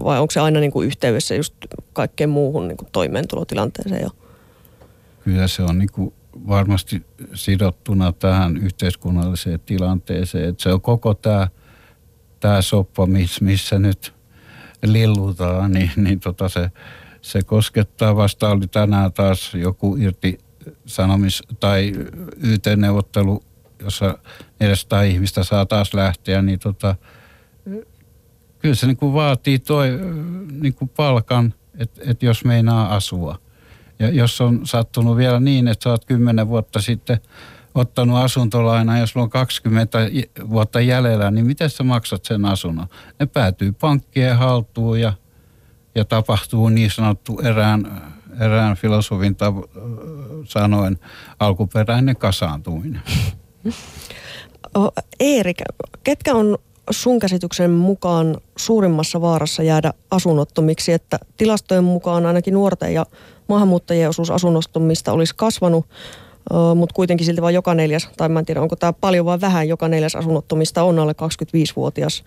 vai onko se aina niin kuin yhteydessä just kaikkeen muuhun niin kuin toimeentulotilanteeseen jo? Kyllä se on niin kuin varmasti sidottuna tähän yhteiskunnalliseen tilanteeseen, että se on koko tämä soppa, missä nyt lillutaan, niin se koskettaa. Vasta oli tänään taas joku YT-neuvottelu, jossa 400 ihmistä saa taas lähteä, niin kyllä se niin kuin vaatii toi niin kuin palkan, että jos meinaa asua. Ja jos on sattunut vielä niin, että sä oot 10 vuotta sitten ottanut asuntolainaa, jos sulla on 20 vuotta jäljellä, niin miten sä maksat sen asunnon? Ne päätyy pankkien haltuun ja tapahtuu niin sanottu erään filosofin sanoen alkuperäinen kasaantuminen. Erik, ketkä on sun käsityksen mukaan suurimmassa vaarassa jäädä asunnottomiksi, että tilastojen mukaan ainakin nuorten ja maahanmuuttajien osuus asunnottomista olisi kasvanut, mutta kuitenkin silti vain joka neljäs, tai mä en tiedä onko tämä paljon vai vähän, joka neljäs asunnottomista on alle 25-vuotias.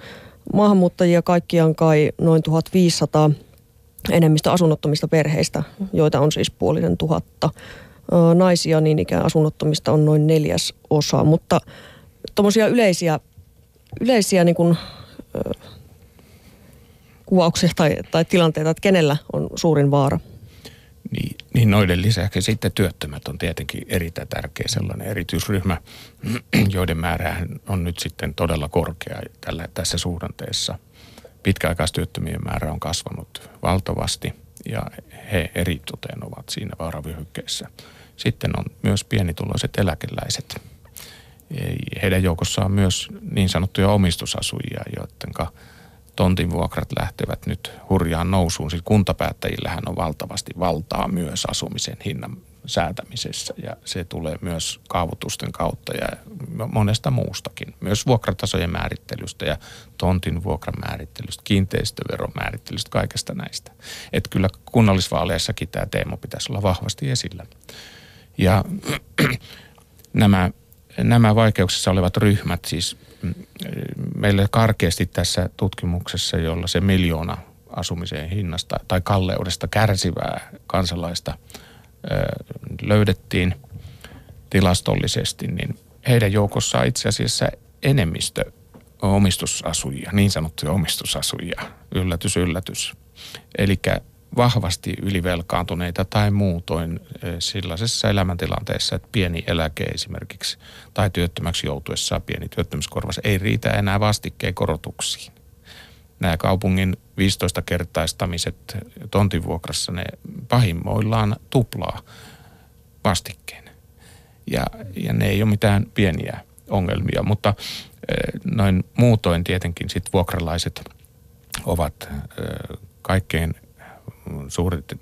Maahanmuuttajia kaikkiaan kai noin 1500, enemmistö asunnottomista perheistä, joita on siis 500. Naisia niin ikään asunnottomista on noin 1/4, mutta tuommoisia yleisiä niin kuin, kuvauksia tai tilanteita, että kenellä on suurin vaara? Niin noiden lisäksi sitten työttömät on tietenkin erittäin tärkeä sellainen erityisryhmä, joiden määrä on nyt sitten todella korkea tässä suhdanteessa. Pitkäaikaistyöttömien määrä on kasvanut valtavasti ja he eritoten ovat siinä vaaravyöhykkeessä. Sitten on myös pienituloiset eläkeläiset. Heidän joukossaan on myös niin sanottuja omistusasujia, joiden tontin vuokrat lähtevät nyt hurjaan nousuun. Siis kuntapäättäjillähän on valtavasti valtaa myös asumisen hinnan säätämisessä ja se tulee myös kaavoitusten kautta ja monesta muustakin. Myös vuokratasojen määrittelystä ja tontin vuokramäärittelystä, kiinteistöveromäärittelystä, kaikesta näistä. Että kyllä kunnallisvaaleissakin tämä teema pitäisi olla vahvasti esillä. Ja nämä vaikeuksissa olevat ryhmät, siis meillä karkeasti tässä tutkimuksessa, jolla se 1 miljoona asumisen hinnasta tai kalleudesta kärsivää kansalaista löydettiin tilastollisesti, niin heidän joukossaan itse asiassa enemmistö omistusasujia, niin sanottuja omistusasujia, yllätys, yllätys. Eli vahvasti ylivelkaantuneita tai muutoin sellaisessa elämäntilanteessa, että pieni eläke esimerkiksi tai työttömäksi joutuessaan pieni työttömyyskorvaus ei riitä enää vastikkeen korotuksiin. Nämä kaupungin 15-kertaistamiset tontinvuokrassa, ne pahimmoillaan tuplaa vastikkeen. Ja ne ei ole mitään pieniä ongelmia, mutta noin muutoin tietenkin sit vuokralaiset ovat kaikkein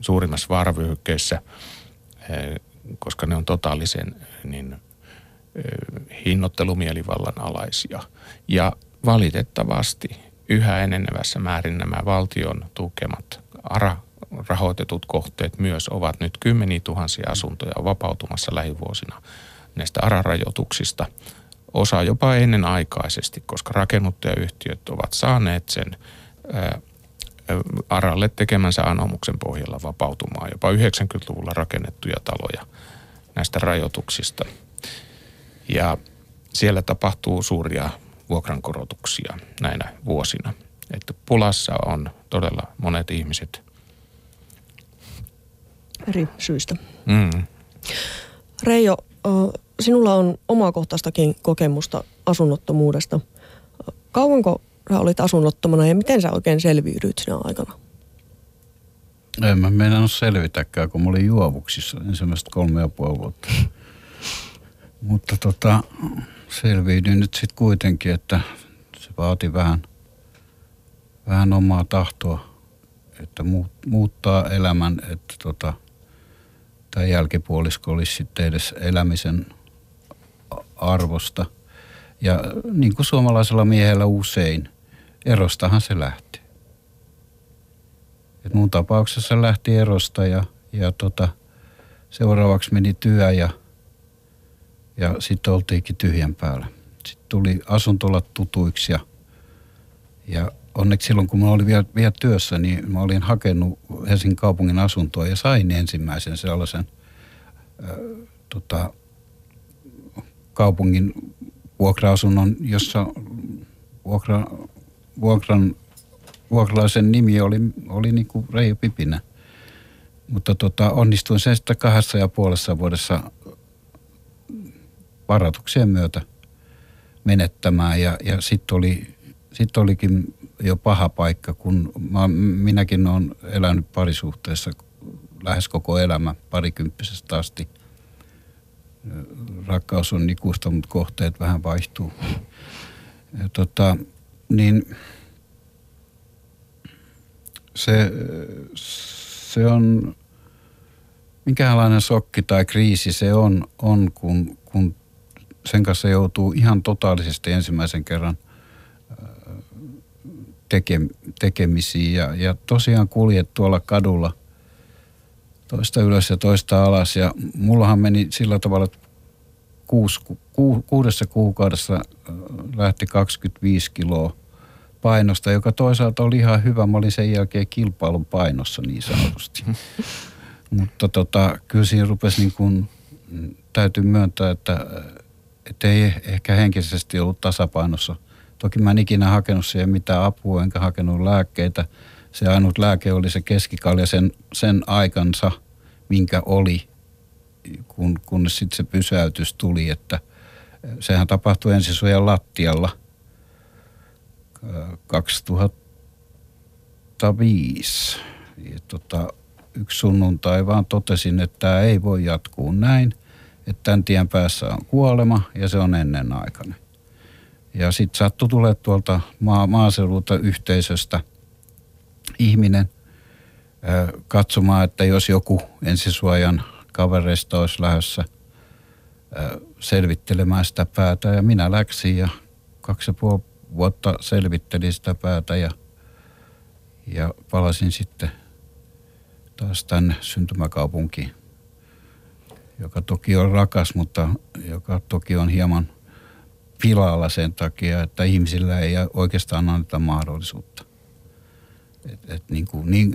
suurimmassa vaaravyöhykkeessä, koska ne on totaalisen niin, hinnoittelumielivallan alaisia. Ja valitettavasti yhä enenevässä määrin nämä valtion tukemat ARA-rahoitetut kohteet myös ovat nyt kymmeniä tuhansia asuntoja vapautumassa lähivuosina näistä ARA-rajoituksista. Osa jopa ennenaikaisesti, koska rakennuttajayhtiöt ovat saaneet sen ARAlle tekemänsä anomuksen pohjalla vapautumaan jopa 90-luvulla rakennettuja taloja näistä rajoituksista. Ja siellä tapahtuu suuria vuokrankorotuksia näinä vuosina. Että pulassa on todella monet ihmiset. Eri syistä. Reijo, sinulla on omakohtaistakin kokemusta asunnottomuudesta. Kauanko sä olit asunnottomana ja miten sä oikein selviydyit sinä aikana? En mä meinannut selvitäkään, kun mä olin juovuksissa ensimmäistä 3,5 vuotta. Mutta selviydyin nyt sitten kuitenkin, että se vaati vähän omaa tahtoa, että muuttaa elämän, että tämä jälkipuolisko olisi sitten edes elämisen arvosta. Ja niin kuin suomalaisella miehellä usein, erostahan se lähti. Et mun tapauksessa se lähti erosta ja seuraavaksi meni työ ja sitten oltiinkin tyhjän päällä. Sitten tuli asuntolat tutuiksi ja onneksi silloin kun mä olin vielä työssä, niin mä olin hakenut Helsingin kaupungin asuntoa ja sain ensimmäisen sellaisen kaupungin vuokra-asunnon, jossa vuokralaisen nimi oli niin kuin Reijo Pipinen. Mutta onnistuin sen sitten 2,5 vuodessa varatuksien myötä menettämään ja sitten olikin jo paha paikka, kun minäkin olen elänyt parisuhteessa lähes koko elämä parikymppisestä asti. Rakkaus on ikuista, mutta kohteet vähän vaihtuu. Ja niin se on, minkälainen sokki tai kriisi se on kun sen kanssa joutuu ihan totaalisesti ensimmäisen kerran tekemisiin. Ja tosiaan kuljet tuolla kadulla toista ylös ja toista alas. Ja mullahan meni sillä tavalla, että 6 kuukaudessa lähti 25 kiloa painosta, joka toisaalta oli ihan hyvä. Mä olin sen jälkeen kilpailun painossa niin sanotusti. Mutta kyllä siinä rupesi niin kuin, täytyy myöntää, että ei ehkä henkisesti ollut tasapainossa. Toki mä en ikinä hakenut siihen mitään apua, enkä hakenut lääkkeitä. Se ainut lääke oli se keskikalja sen aikansa, minkä oli, kunnes sitten se pysäytys tuli. Että sehän tapahtui ensisuojan lattialla 2005. Ja yksi sunnuntai vaan totesin, että tämä ei voi jatkuu näin, että tämän tien päässä on kuolema ja se on ennenaikainen. Ja sitten sattui tulee tuolta maaseudulta yhteisöstä ihminen katsomaan, että jos joku ensisuojan kavereista olisi lähdössä selvittelemään sitä päätä. Ja minä läksin ja 2,5 vuotta selvittelin sitä päätä ja palasin sitten taas tänne syntymäkaupunkiin, joka toki on rakas, mutta joka toki on hieman pilalla sen takia, että ihmisillä ei oikeastaan anneta mahdollisuutta.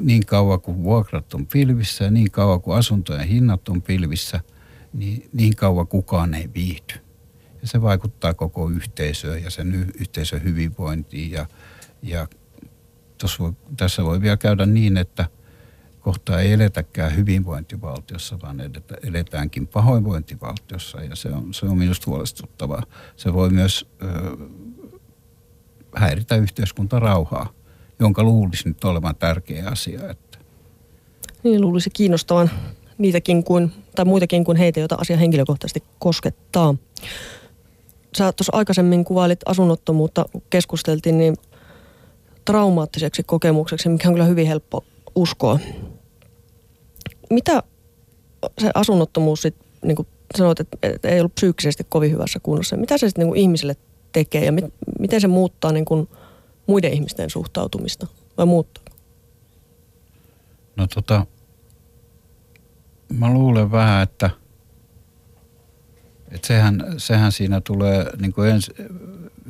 Niin kauan kuin vuokrat on pilvissä ja niin kauan kuin asuntojen hinnat on pilvissä, niin kauan kukaan ei viihdy. Ja se vaikuttaa koko yhteisöön ja sen yhteisön hyvinvointiin. Ja tässä voi vielä käydä niin, että kohta ei eletäkään hyvinvointivaltiossa, vaan eletäänkin pahoinvointivaltiossa. Ja se on minusta huolestuttavaa. Se voi myös häiritä yhteiskuntarauhaa, jonka luulisi nyt olevan tärkeä asia. Että. Niin, luulisi kiinnostavan niitäkin tai muitakin kuin heitä, joita asia henkilökohtaisesti koskettaa. Sä tuossa aikaisemmin kuvailit asunnottomuutta, keskusteltiin niin traumaattiseksi kokemukseksi, mikä on kyllä hyvin helppo uskoa. Mitä se asunnottomuus sitten, niin kuin sanoit, että ei ollut psyykkisesti kovin hyvässä kunnossa, mitä se sitten niin kuin ihmiselle tekee ja miten se muuttaa niin kuin muiden ihmisten suhtautumista vai muuttaa? No mä luulen vähän, että sehän siinä tulee niin kuin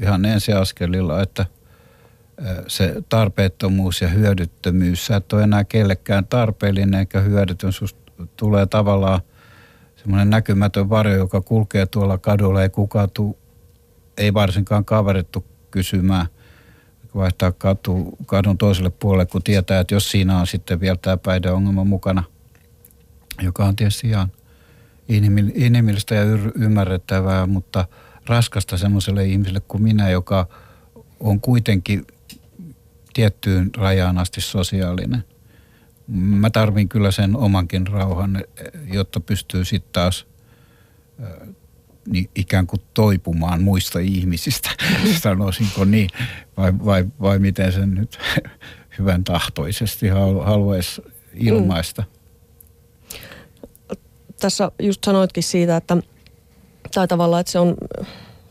ihan ensiaskelilla, että se tarpeettomuus ja hyödyttömyys, sä et ole enää kellekään tarpeellinen eikä hyödytön, susta tulee tavallaan semmoinen näkymätön varjo, joka kulkee tuolla kadulla, ei kukaan tule, ei varsinkaan kaverittu kysymään, vaihtaa kadun toiselle puolelle, kun tietää, että jos siinä on sitten vielä tämä päihdeongelma mukana, joka on tietysti ihan inhimillistä ja ymmärrettävää, mutta raskasta semmoiselle ihmiselle kuin minä, joka on kuitenkin tiettyyn rajaan asti sosiaalinen. Mä tarvin kyllä sen omankin rauhan, jotta pystyy sitten taas ikään kuin toipumaan muista ihmisistä, sanoisinko niin, vai miten sen nyt hyvän tahtoisesti haluaisi ilmaista. Tässä just sanoitkin siitä, että tai tavallaan, että se on,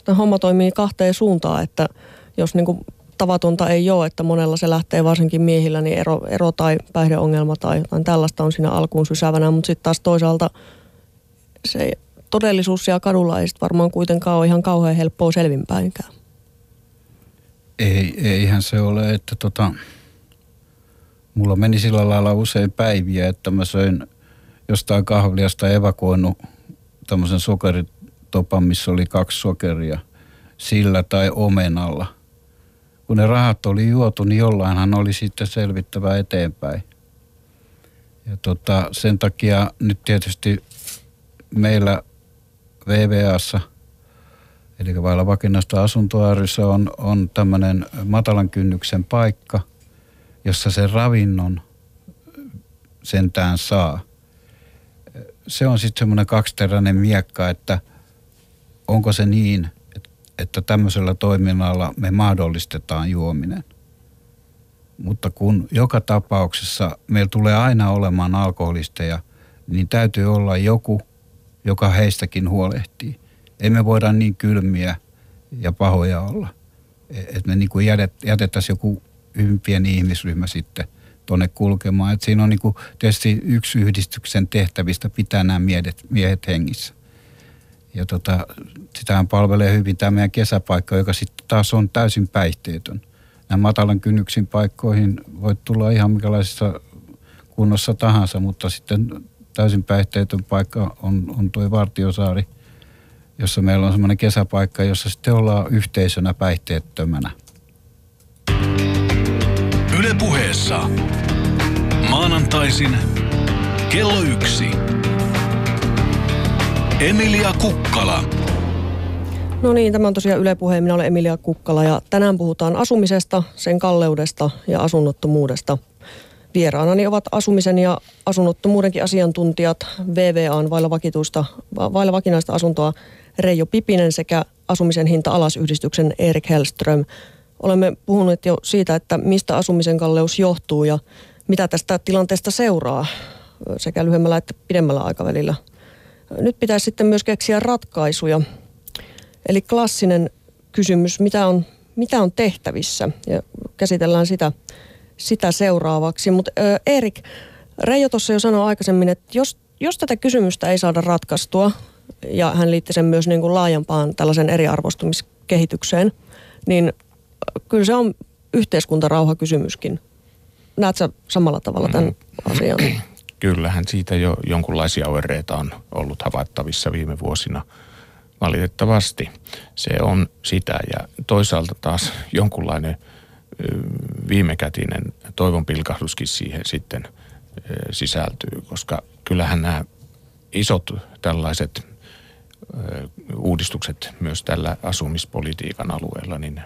tämä homma toimii kahteen suuntaan, että jos niin kuin tavatonta ei ole, että monella se lähtee varsinkin miehillä, niin ero tai päihdeongelma tai jotain tällaista on siinä alkuun sysäävänä, mutta sitten taas toisaalta se todellisuus siellä kadulla ei sitten varmaan kuitenkaan ole ihan kauhean helppoa selvinpäinkään. Eihän se ole, että mulla meni sillä lailla usein päiviä, että mä söin jostain kahviliasta evakuoinut tämmöisen sokeritopan, missä oli 2 sokeria sillä tai omenalla. Kun ne rahat oli juotu, niin jollainhan oli sitten selvittävä eteenpäin. Ja sen takia nyt tietysti meillä VVA:ssa, eli vailla vakinaista asuntoa ryssä, on tämmöinen matalan kynnyksen paikka, jossa se ravinnon sentään saa. Se on sitten semmoinen kaksiteräinen miekka, että onko se niin, että tämmöisellä toiminnalla me mahdollistetaan juominen. Mutta kun joka tapauksessa meillä tulee aina olemaan alkoholisteja, niin täytyy olla joku, joka heistäkin huolehtii. Ei me voida niin kylmiä ja pahoja olla, että me niin kuin jätettäisiin joku hyvin pieni ihmisryhmä sitten tuonne kulkemaan. Et siinä on niinku tietysti yksi yhdistyksen tehtävistä pitää nämä miehet hengissä. Ja sitähän palvelee hyvin tämä meidän kesäpaikka, joka sitten taas on täysin päihteetön. Nämä matalan kynnyksin paikkoihin voi tulla ihan minkälaisessa kunnossa tahansa, mutta sitten täysin päihteetön paikka on tuo Vartiosaari, jossa meillä on semmoinen kesäpaikka, jossa sitten ollaan yhteisönä päihteettömänä. Yle Puheessa. Maanantaisin kello 1. Emilia Kukkala. No niin, tämä on tosiaan Yle Puhe. Minä olen Emilia Kukkala ja tänään puhutaan asumisesta, sen kalleudesta ja asunnottomuudesta. Vieraanani ovat asumisen ja asunnottomuudenkin asiantuntijat, VVA:n vailla vakinaista asuntoa Reijo Pipinen sekä Asumisen hinta alas -yhdistyksen Erik Hellström. Olemme puhuneet jo siitä, että mistä asumisen kalleus johtuu ja mitä tästä tilanteesta seuraa sekä lyhyemmällä että pidemmällä aikavälillä. Nyt pitäisi sitten myös keksiä ratkaisuja. Eli klassinen kysymys, mitä on tehtävissä, ja käsitellään sitä seuraavaksi. Mutta Erik, Reijo tuossa jo sanoi aikaisemmin, että jos tätä kysymystä ei saada ratkaistua, ja hän liitti sen myös niin kuin laajempaan tällaisen eriarvoistumiskehitykseen, niin kyllä se on yhteiskuntarauhakysymyskin. Näet sä samalla tavalla tämän asian? Kyllähän siitä jo jonkunlaisia oireita on ollut havaittavissa viime vuosina. Valitettavasti se on sitä, ja toisaalta taas jonkunlainen viimekätinen toivonpilkahduskin siihen sitten sisältyy, koska kyllähän nämä isot tällaiset uudistukset myös tällä asumispolitiikan alueella, niin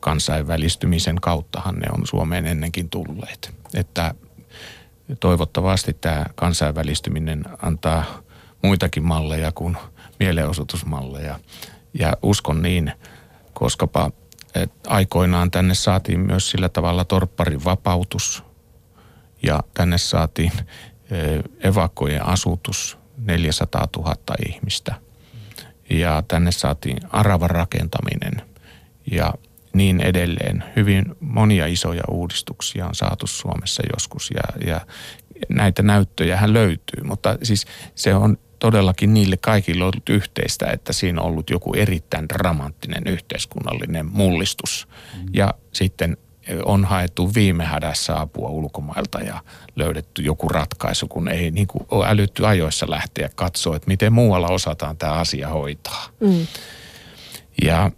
kansainvälistymisen kauttahan ne on Suomeen ennenkin tulleet. Että toivottavasti tämä kansainvälistyminen antaa muitakin malleja kuin mielenosoitusmalleja, ja uskon niin, koskapa aikoinaan tänne saatiin myös sillä tavalla torpparin vapautus ja tänne saatiin evakkojen asutus 400 000 ihmistä ja tänne saatiin aravan rakentaminen ja niin edelleen. Hyvin monia isoja uudistuksia on saatu Suomessa joskus ja näitä näyttöjähän löytyy, mutta siis se on todellakin niille kaikille on ollut yhteistä, että siinä on ollut joku erittäin dramaattinen yhteiskunnallinen mullistus. Ja sitten on haettu viime hädässä apua ulkomailta ja löydetty joku ratkaisu, kun ei niin kuin ole älytty ajoissa lähteä katsoa, että miten muualla osataan tämä asia hoitaa. Ja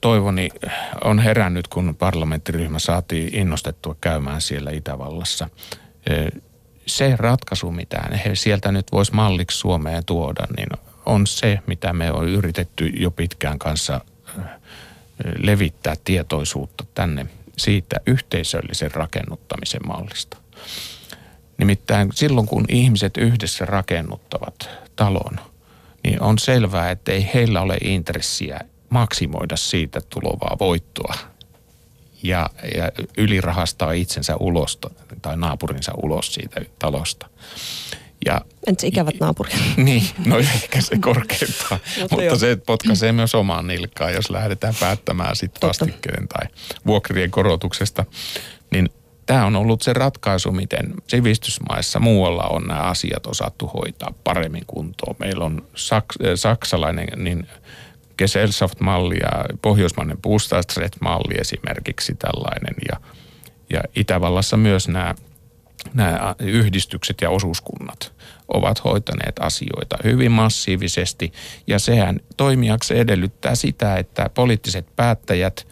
toivoni on herännyt, kun parlamenttiryhmä saatiin innostettua käymään siellä Itävallassa. Se ratkaisu, mitä he sieltä nyt voisi malliksi Suomeen tuoda, niin on se, mitä me on yritetty jo pitkään kanssa levittää tietoisuutta tänne siitä yhteisöllisen rakennuttamisen mallista. Nimittäin silloin, kun ihmiset yhdessä rakennuttavat talon, niin on selvää, että ei heillä ole intressiä maksimoida siitä tulevaa voittoa ja ylirahastaa itsensä ulos tai naapurinsa ulos siitä talosta. Entäs ikävät naapurit? Niin, no ehkä se korkeintaan, mutta se potkaisee myös omaan nilkkaan, jos lähdetään päättämään sitten vastikkeiden tai vuokrien korotuksesta. Niin tämä on ollut se ratkaisu, miten sivistysmaissa muualla on nämä asiat osattu hoitaa paremmin kuntoon. Meillä on saksalainen Gesellschaft-malli ja pohjoismainen Bostadstret-malli esimerkiksi tällainen. Ja Itävallassa myös nämä yhdistykset ja osuuskunnat ovat hoitaneet asioita hyvin massiivisesti. Ja sehän toimijaksi edellyttää sitä, että poliittiset päättäjät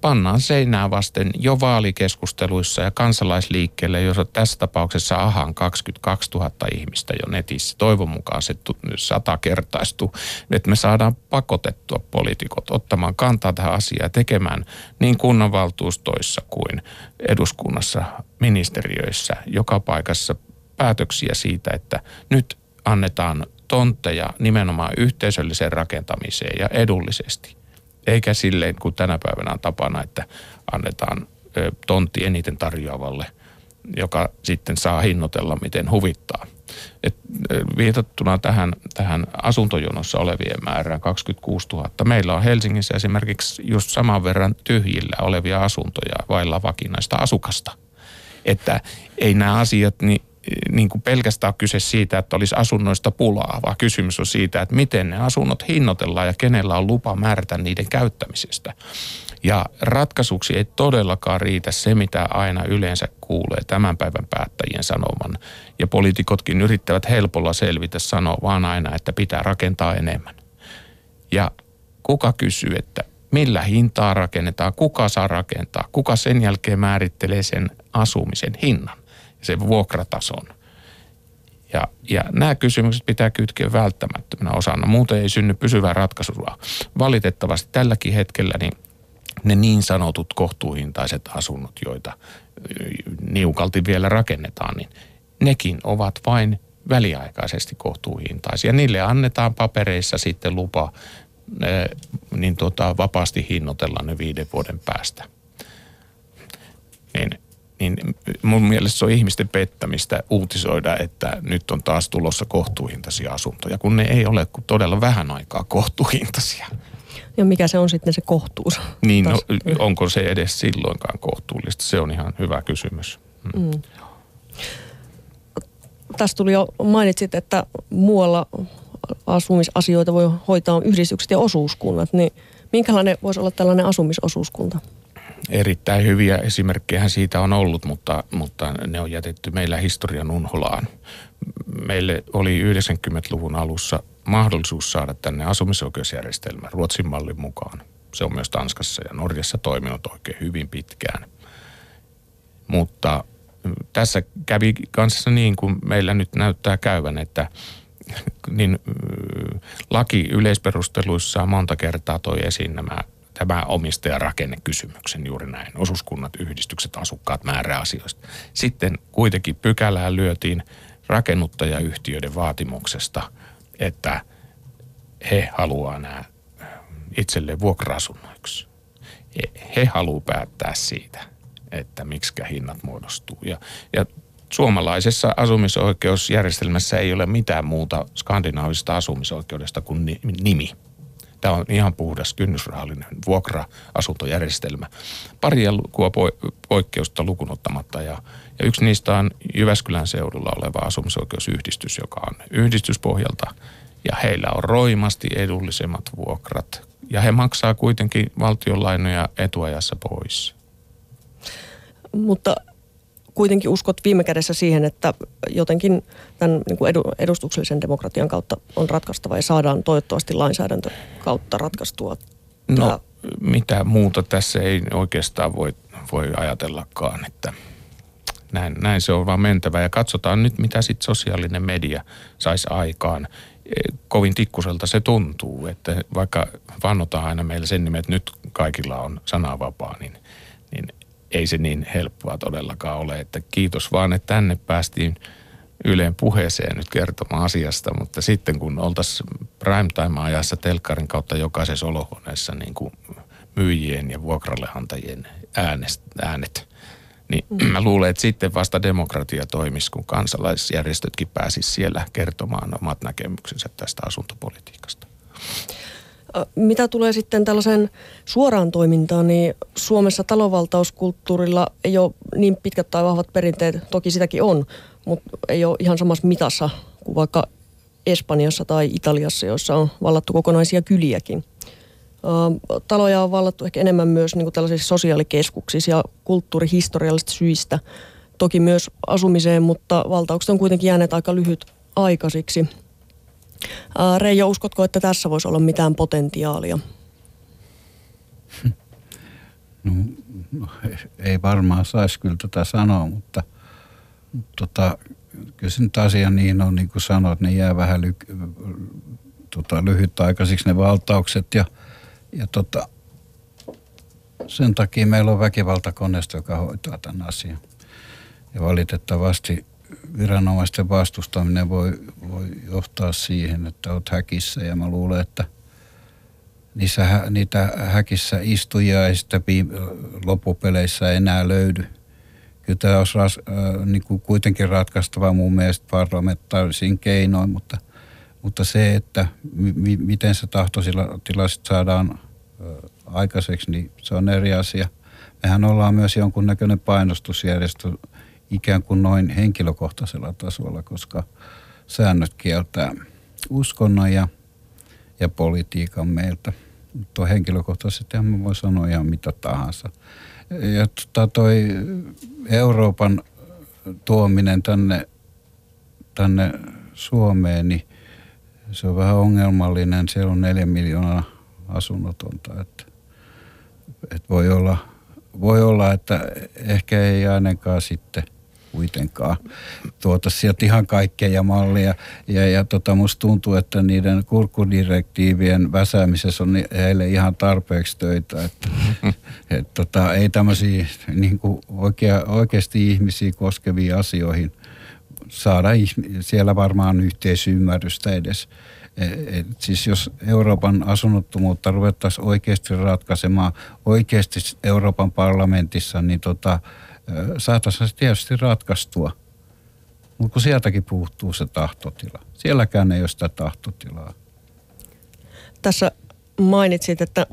pannaan seinää vasten jo vaalikeskusteluissa ja kansalaisliikkeelle, jos on tässä tapauksessa ahan 22 000 ihmistä jo netissä. Toivon mukaan se 100-kertaistuu, että me saadaan pakotettua poliitikot ottamaan kantaa tähän asiaan, tekemään niin kunnanvaltuustoissa kuin eduskunnassa, ministeriöissä, joka paikassa päätöksiä siitä, että nyt annetaan tontteja nimenomaan yhteisölliseen rakentamiseen ja edullisesti. Eikä silleen, kun tänä päivänä on tapana, että annetaan tontti eniten tarjoavalle, joka sitten saa hinnoitella, miten huvittaa. Viitattuna tähän asuntojonossa olevien määrään 26 000. Meillä on Helsingissä esimerkiksi just saman verran tyhjillä olevia asuntoja vailla vakinaista asukasta. Että ei nämä asiat niin kuin pelkästään kyse siitä, että olisi asunnoista pulaa, vaan kysymys on siitä, että miten ne asunnot hinnoitellaan ja kenellä on lupa määrätä niiden käyttämisestä. Ja ratkaisuksi ei todellakaan riitä se, mitä aina yleensä kuulee tämän päivän päättäjien sanoman. Ja poliitikotkin yrittävät helpolla selvitä sanoa vaan aina, että pitää rakentaa enemmän. Ja kuka kysyy, että millä hintaa rakennetaan, kuka saa rakentaa, kuka sen jälkeen määrittelee sen asumisen hinnan. Sen vuokratason. Ja nämä kysymykset pitää kytkeä välttämättömänä osana. Muuten ei synny pysyvää ratkaisua. Valitettavasti tälläkin hetkellä niin ne niin sanotut kohtuuhintaiset asunnot, joita niukalti vielä rakennetaan, niin nekin ovat vain väliaikaisesti kohtuuhintaisia. Niille annetaan papereissa sitten lupa niin vapaasti hinnoitella ne 5 vuoden päästä. Niin mun mielestä se on ihmisten pettämistä uutisoida, että nyt on taas tulossa kohtuuhintaisia asuntoja, kun ne ei ole kuin todella vähän aikaa kohtuuhintaisia. Ja mikä se on sitten se kohtuus? Niin, no, onko se edes silloinkaan kohtuullista? Se on ihan hyvä kysymys. Mm. Tässä tuli jo, mainitsit, että muualla asumisasioita voi hoitaa yhdistykset ja osuuskunnat, niin minkälainen voisi olla tällainen asumisosuuskunta? Erittäin hyviä esimerkkejä siitä on ollut, mutta ne on jätetty meillä historian unholaan. Meille oli 90-luvun alussa mahdollisuus saada tänne asumisoikeusjärjestelmä Ruotsin mallin mukaan. Se on myös Tanskassa ja Norjassa toiminut oikein hyvin pitkään. Mutta tässä kävi kanssa niin kuin meillä nyt näyttää käyvän, että niin, laki yleisperusteluissa monta kertaa toi esiin tämä omistajarakennekysymyksen juuri näin. Osuuskunnat, yhdistykset, asukkaat, määräasioista. Sitten kuitenkin pykälään lyötiin rakennuttajayhtiöiden vaatimuksesta, että he haluaa nämä itselleen vuokra-asunnoiksi. He haluaa päättää siitä, että miksikä hinnat muodostuu. Ja suomalaisessa asumisoikeusjärjestelmässä ei ole mitään muuta skandinaavisesta asumisoikeudesta kuin nimi. Tämä on ihan puhdas kynnysrahallinen vuokra-asuntojärjestelmä. Pari poikkeusta lukuun ottamatta ja yksi niistä on Jyväskylän seudulla oleva asumisoikeusyhdistys, joka on yhdistyspohjalta. Ja heillä on roimasti edullisemmat vuokrat. Ja he maksaa kuitenkin valtionlainoja etuajassa pois. Mutta kuitenkin uskot viime kädessä siihen, että jotenkin tämän edustuksellisen demokratian kautta on ratkaistava ja saadaan toivottavasti lainsäädäntö kautta ratkaistua. No mitä muuta tässä ei oikeastaan voi ajatellakaan, että näin se on vaan mentävä. Ja katsotaan nyt, mitä sitten sosiaalinen media saisi aikaan. Kovin tikkuselta se tuntuu, että vaikka vannotaan aina meillä sen nimen, että nyt kaikilla on sananvapaa, niin ei se niin helppoa todellakaan ole, että kiitos vaan, että tänne päästiin Yleen puheeseen nyt kertomaan asiasta, mutta sitten kun oltaisiin primetime-ajassa telkkarin kautta jokaisessa olohuoneessa niin kuin myyjien ja vuokrallehantajien äänet, niin mä luulen, että sitten vasta demokratia toimisi, kun kansalaisjärjestötkin pääsisi siellä kertomaan omat näkemyksensä tästä asuntopolitiikasta. Mitä tulee sitten tällaiseen suoraan toimintaan, niin Suomessa talonvaltauskulttuurilla ei ole niin pitkät tai vahvat perinteet, toki sitäkin on, mutta ei ole ihan samassa mitassa kuin vaikka Espanjassa tai Italiassa, joissa on vallattu kokonaisia kyliäkin. Taloja on vallattu ehkä enemmän myös niin kuin tällaisissa sosiaalikeskuksissa ja kulttuurihistoriallisista syistä, toki myös asumiseen, mutta valtaukset on kuitenkin jääneet aika lyhyt aikaisiksi. Reijo, uskotko, että tässä voisi olla mitään potentiaalia? No, ei varmaan saisi kyllä tätä sanoa, mutta kyllä se nyt asia niin on, niin kuin sanoit, ne jää vähän lyhytaikaisiksi ne valtaukset ja sen takia meillä on väkivaltakoneisto, joka hoitaa tämän asian. Ja valitettavasti viranomaisten vastustaminen voi johtaa siihen, että olet häkissä, ja mä luulen, että niitä häkissä istujia ei sitten loppupeleissä enää löydy. Kyllä tämä olisi niin kuitenkin ratkaistava mun mielestä parlamentaarisin keinoin, mutta se, että miten se tahtotilasit saadaan aikaiseksi, niin se on eri asia. Mehän ollaan myös jonkunnäköinen painostusjärjestö, ikään kuin noin henkilökohtaisella tasolla, koska säännöt kieltää uskonnon ja politiikan meiltä. Tuo henkilökohtaisesti mä voi sanoa ihan mitä tahansa. Ja toi Euroopan tuominen tänne Suomeen, niin se on vähän ongelmallinen. Siellä on 4 miljoonaa asunnotonta. Että voi olla, että ehkä ei ainakaan sitten kuitenkaan tuota sieltä ihan kaikkea mallia. Ja musta tuntuu, että niiden kurkkudirektiivien väsäämisessä on heille ihan tarpeeksi töitä. Että ei tämmöisiä niin kuin oikeasti ihmisiä koskeviin asioihin saada siellä varmaan yhteisymmärrystä edes. Siis jos Euroopan asunnottomuutta ruvettaisiin oikeasti ratkaisemaan oikeasti Euroopan parlamentissa, niin saataisiin se tietysti ratkaistua. Mutta kun sieltäkin puuttuu se tahtotila. Sielläkään ei ole sitä tahtotilaa. Tässä mainitsit, että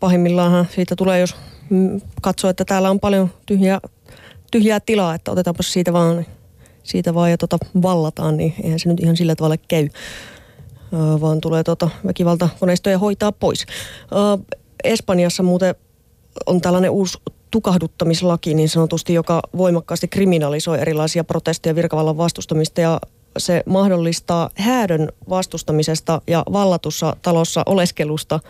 pahimmillaanhan siitä tulee, jos katsoo, että täällä on paljon tyhjää tilaa, että otetaanpa siitä vaan ja vallataan, niin eihän se nyt ihan sillä tavalla käy, vaan tulee väkivaltakoneistoja hoitaa pois. Espanjassa muuten on tällainen uusi tukahduttamislaki niin sanotusti, joka voimakkaasti kriminalisoi erilaisia protesteja, virkavallan vastustamista, ja se mahdollistaa häädön vastustamisesta ja vallatussa talossa oleskelusta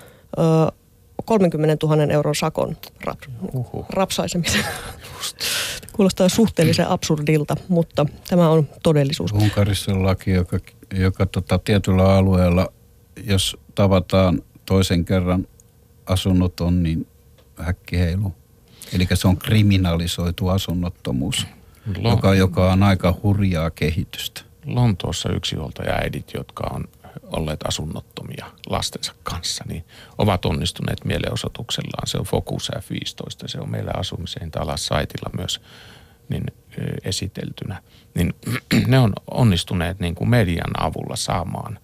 30 000 euron sakon rapsaisemisen. Kuulostaa suhteellisen absurdilta, mutta tämä on todellisuus. Unkarissa on laki, joka tietyllä alueella, jos tavataan toisen kerran asunnoton, niin häkkiheilu. Eli se on kriminalisoitu asunnottomuus, joka on aika hurjaa kehitystä. Lontoossa yksinhuoltajaäidit, jotka on olleet asunnottomia lastensa kanssa, niin ovat onnistuneet mielenosoituksellaan. Se on Focus F15, se on meillä Asumisen hinta alas -saitilla myös niin esiteltynä. Niin ne on onnistuneet niin kuin median avulla saamaan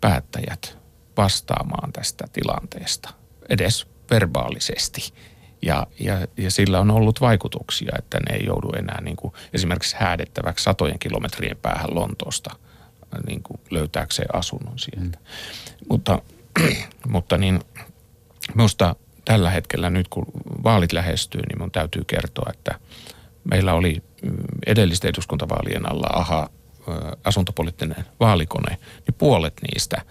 päättäjät vastaamaan tästä tilanteesta, edes verbaalisesti. Ja sillä on ollut vaikutuksia, että ne ei joudu enää niin kuin esimerkiksi häädettäväksi satojen kilometrien päähän Lontoosta, niin kuin löytääkseen asunnon sieltä. Mutta niin minusta tällä hetkellä nyt, kun vaalit lähestyy, niin minun täytyy kertoa, että meillä oli edellisten eduskuntavaalien alla asuntopoliittinen vaalikone, niin puolet niistä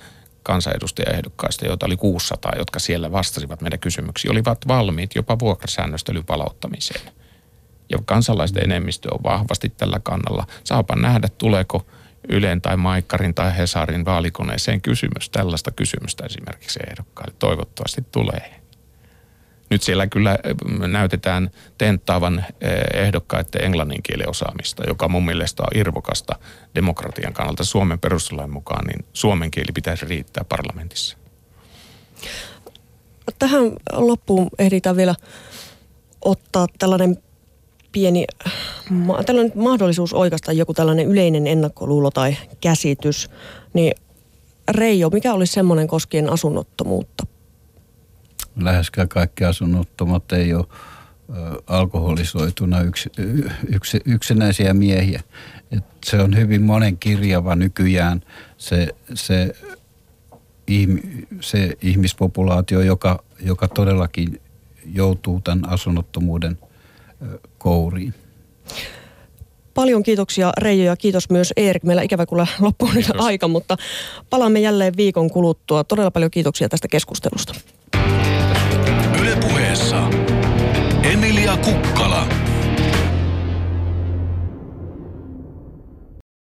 kansanedustajaehdokkaista, joita oli 600, jotka siellä vastasivat meidän kysymyksiin, olivat valmiit jopa vuokrasäännöstelyn palauttamiseen. Ja kansalaisten enemmistö on vahvasti tällä kannalla. Saapa nähdä, tuleeko Ylen tai Maikkarin tai Hesarin vaalikoneeseen kysymys, tällaista kysymystä esimerkiksi ehdokkaille. Toivottavasti tulee. Nyt siellä kyllä näytetään tenttaavan ehdokkaiden englannin kielen osaamista, joka mun mielestä on irvokasta demokratian kannalta. Suomen perustuslain mukaan niin suomen kieli pitäisi riittää parlamentissa. Tähän loppuun ehditään vielä ottaa tällainen mahdollisuus oikaista joku tällainen yleinen ennakkoluulo tai käsitys, niin Reijo, mikä olisi semmoinen koskien asunnottomuutta? Läheskään kaikki asunnottomat ei ole alkoholisoituna yksinäisiä miehiä. Et se on hyvin monen kirjava nykyään se ihmispopulaatio, joka todellakin joutuu tämän asunnottomuuden kouriin. Paljon kiitoksia Reijo ja kiitos myös Erik. Meillä ikävä kyllä loppuu nyt aika, mutta palaamme jälleen viikon kuluttua. Todella paljon kiitoksia tästä keskustelusta. Yle Puheessa Emilia Kukkala.